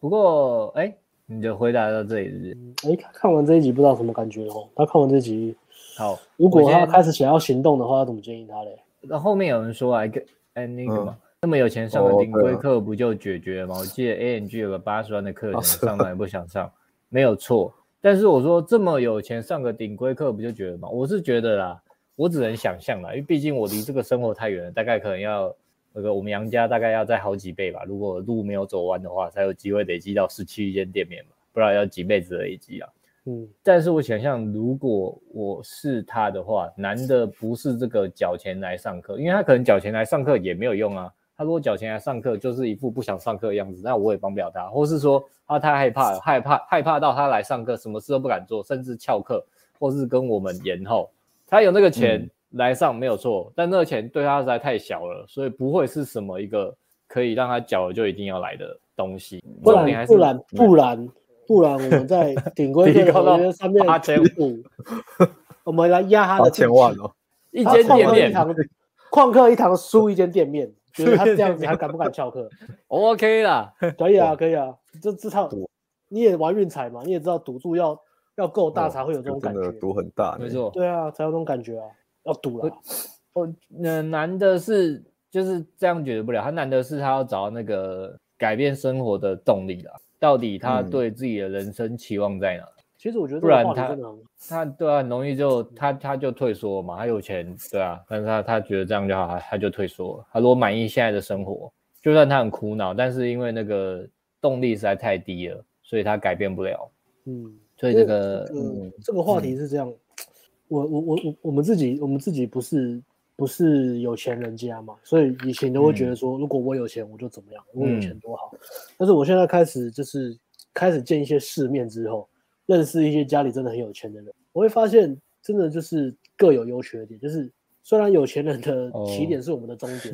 不过，哎、欸，你的回答到这里是不是？哎、欸，看完这一集不知道什么感觉哦。他看完这一集，好，如果他开始想要行动的话，要怎么建议他嘞？那后面有人说啊，那个嘛，那么有钱上个顶规课不就解决了吗？我记得 AMG 有个80万的课程，上班也不想上，没有错。但是我说这么有钱上个顶规课不就觉得吗？我是觉得啦，我只能想象啦，因为毕竟我离这个生活太远了，大概可能要那个我们杨家大概要再好几倍吧。如果路没有走完的话，才有机会累积到17间店面嘛，不然要几辈子的累积啊。嗯，但是我想象如果我是他的话，难的不是这个缴钱来上课，因为他可能缴钱来上课也没有用啊。他如果缴钱来上课，就是一副不想上课的样子，那我也帮不了他，或是说他太害怕了，害怕到他来上课，什么事都不敢做，甚至翘课，或是跟我们延后。他有那个钱来上没有错，但那个钱对他实在太小了，所以不会是什么一个可以让他缴了就一定要来的东西。不然，我们在顶规这个我觉得上面8500，我们来压他的8000万哦，一间店面，旷课一堂输一间店面。觉得他这样子还敢不敢翘课？OK 啦，可以啊，这至少你也玩运彩嘛，你也知道赌注要够大才会有这种感觉，真的赌很大，没错，对啊，才有这种感觉啊，要赌了。难的是就是这样解决不了，他难的是他要找那个改变生活的动力啦，到底他对自己的人生期望在哪？其实我觉得，不然他对啊，很容易就他就退缩嘛，他有钱对啊，但是他觉得这样就好，他就退缩了。他如果满意现在的生活，就算他很苦恼，但是因为那个动力实在太低了，所以他改变不了。嗯，所以这个这个话题是这样，我们自己不是有钱人家嘛，所以以前都会觉得说，如果我有钱我就怎么样，我有钱多好。但是我现在开始见一些世面之后。认识一些家里真的很有钱的人，我会发现真的就是各有优缺点。就是虽然有钱人的起点是我们的终点，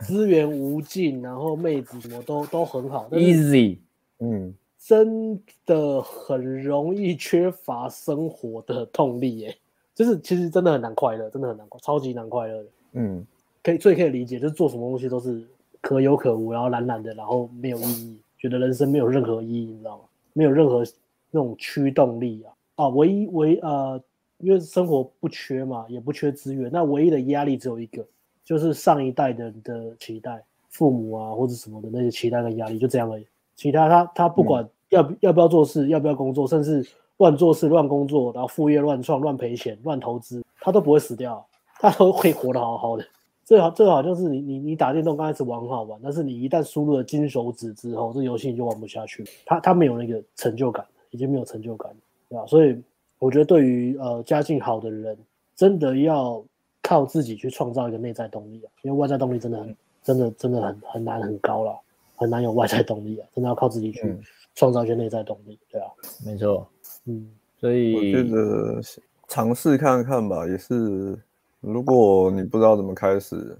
资源无尽，然后妹子什么都很好 ，easy， 真的很容易缺乏生活的动力耶。就是其实真的很难快乐，真的很难，超级难快乐的。嗯，可以理解，就是做什么东西都是可有可无，然后懒懒的，然后没有意义，觉得人生没有任何意义，你知道吗？没有任何。那种驱动力啊，唯一因为生活不缺嘛，也不缺资源，那唯一的压力只有一个，就是上一代人的期待，父母啊或者什么的那些期待跟压力，就这样而已。其他他不管要不要做事，要不要工作，甚至乱做事、乱工作，然后副业乱创、乱赔钱、乱投资，他都不会死掉，他都会活得好好的。最好就是你打电动刚开始玩很好玩，但是你一旦输入了金手指之后，这游戏你就玩不下去了，他没有那个成就感，已经没有成就感了，对吧？所以我觉得对于家境好的人，真的要靠自己去创造一个内在动力啊，因为外在动力真的很难很高了，很难有外在动力啊，真的要靠自己去创造一些内在动力，对啊，没错，嗯，所以我觉得尝试看看吧，也是。如果你不知道怎么开始，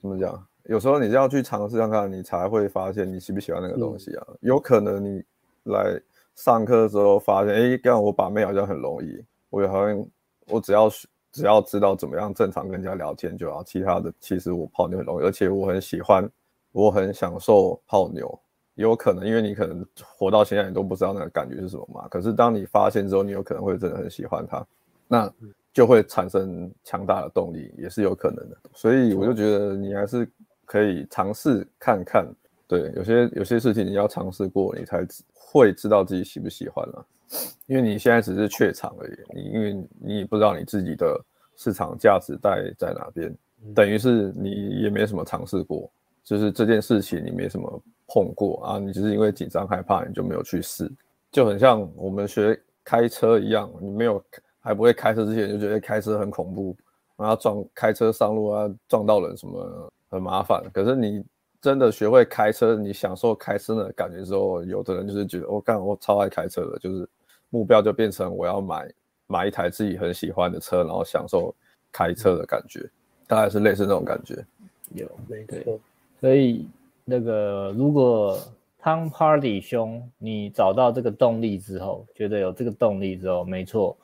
怎么讲？有时候你要去尝试看看，你才会发现你喜不喜欢那个东西啊。有可能你来上课的时候发现，哎，干我把妹好像很容易，我好像我只要知道怎么样正常跟人家聊天就好，其他的其实我泡妞很容易，而且我很喜欢，我很享受泡妞。也有可能，因为你可能活到现在你都不知道那个感觉是什么嘛。可是当你发现之后，你有可能会真的很喜欢它。那就会产生强大的动力，也是有可能的。所以我就觉得你还是可以尝试看看，对，有些事情你要尝试过，你才会知道自己喜不喜欢了。因为你现在只是怯场而已，因为你不知道你自己的市场价值在哪边，等于是你也没什么尝试过，就是这件事情你没什么碰过啊，你只是因为紧张害怕你就没有去试，就很像我们学开车一样，你没有。还不会开车之前就觉得开车很恐怖，然后开车上路啊撞到人什么很麻烦。可是你真的学会开车，你享受开车的感觉之后，有的人就是觉得我超爱开车的，就是目标就变成我要买一台自己很喜欢的车，然后享受开车的感觉，大概是类似那种感觉。有没错。所以那个如果汤 Party 兄，你找到这个动力之后，觉得有这个动力之后，没错。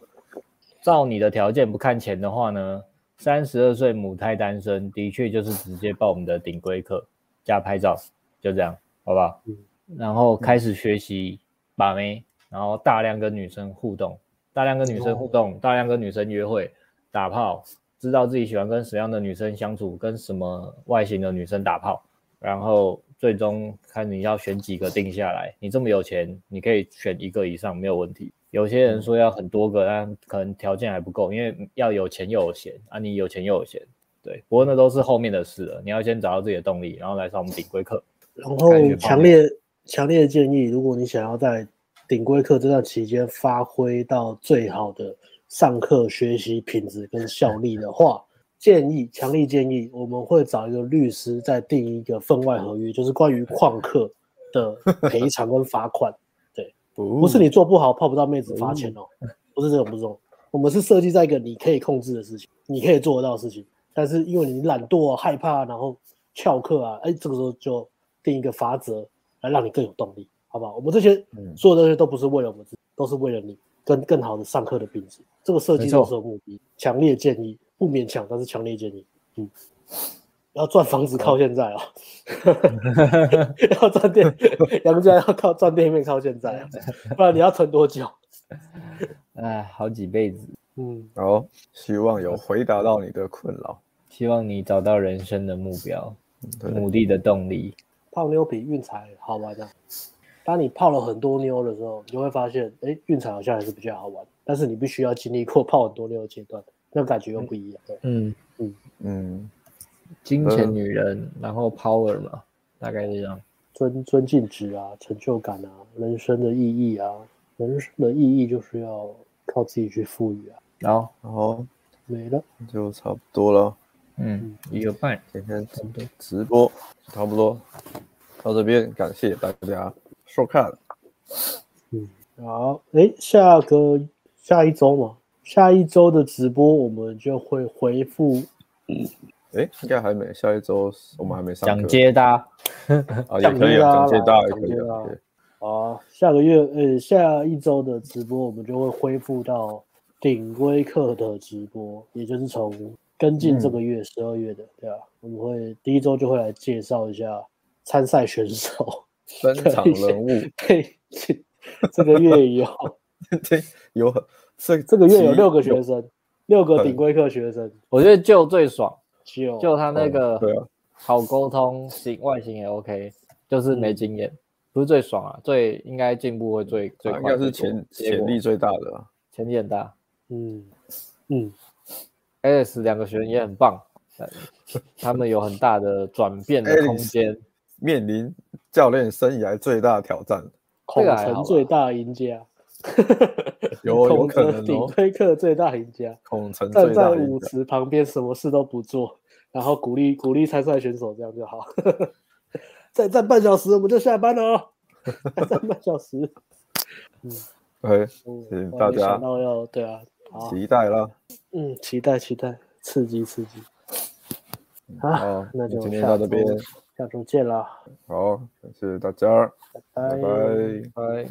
照你的条件不看钱的话呢，32岁母胎单身的确就是直接报我们的顶规课加拍照，就这样好不好？然后开始学习把妹，然后大量跟女生互动，大量跟女生约会打炮，知道自己喜欢跟什么样的女生相处，跟什么外形的女生打炮，然后最终看你要选几个定下来，你这么有钱你可以选一个以上没有问题。有些人说要很多个，但可能条件还不够，因为要有钱又有闲啊，你有钱又有闲，对。不过那都是后面的事了，你要先找到自己的动力，然后来上我们顶规课。然后强烈建议，如果你想要在顶规课这段期间发挥到最好的上课学习品质跟效力的话，强烈建议，我们会找一个律师再定一个分外合约，就是关于旷课的赔偿跟罚款。不是你做不好泡不到妹子罚钱哦，不是这种，我们是设计在一个你可以控制的事情，你可以做得到的事情，但是因为你懒惰啊、害怕啊，然后翘课啊，这个时候就定一个法则来让你更有动力，好不好？我们这些所有的东西都不是为了我们自己，都是为了你跟更好的上课的品质，这个设计都是有目的，强烈建议，不勉强，但是强烈建议，要赚房子靠现在啊，要赚店，杨家要靠赚店面靠现在啊，不然你要存多久？好几辈子。好，希望有回答到你的困扰，希望你找到人生的目标，努力的动力。泡妞比运彩好玩啊！当你泡了很多妞的时候，你就会发现，运彩好像还是比较好玩，但是你必须要经历过泡很多妞的阶段，那感觉又不一样。金钱、女人，然后 power 嘛，大概是这样。尊敬值啊，成就感啊，人生的意义啊，人生的意义就是要靠自己去赋予啊。然后没了，就差不多了。1个半，今天直播差不多到这边，感谢大家收看。好，下一周嘛，下一周的直播我们就会回复。应该还没，下一周我们还没上课。讲解大也可以。好，下一周的直播我们就会恢复到顶规课的直播，也就是从跟进这个月12月的，对吧？我们会第一周就会来介绍一下参赛选手、登场人物。对，这个月有6个学生，6个顶规课学生，我觉得就最爽。就他那个好沟通，外形也 OK， 就是没经验，不是最爽啊，最应该进步会最快，应该是潜力最大的，潜力很大， Alex 两个学员也很棒，他们有很大的转变的空间，面临教练生涯最大的挑战，孔城最大赢家，有可能顶推客最大赢家，孔城最大赢家，站在舞池旁边什么事都不做，然后鼓励鼓励参赛选手，这样就好。再站半小时我们就下班了哦，再站半小时。嗯，对，请大家对啊，期待了。嗯，期待期待，刺激刺激。好，那就今天到这边，下周见了。好，感谢大家，拜拜拜拜。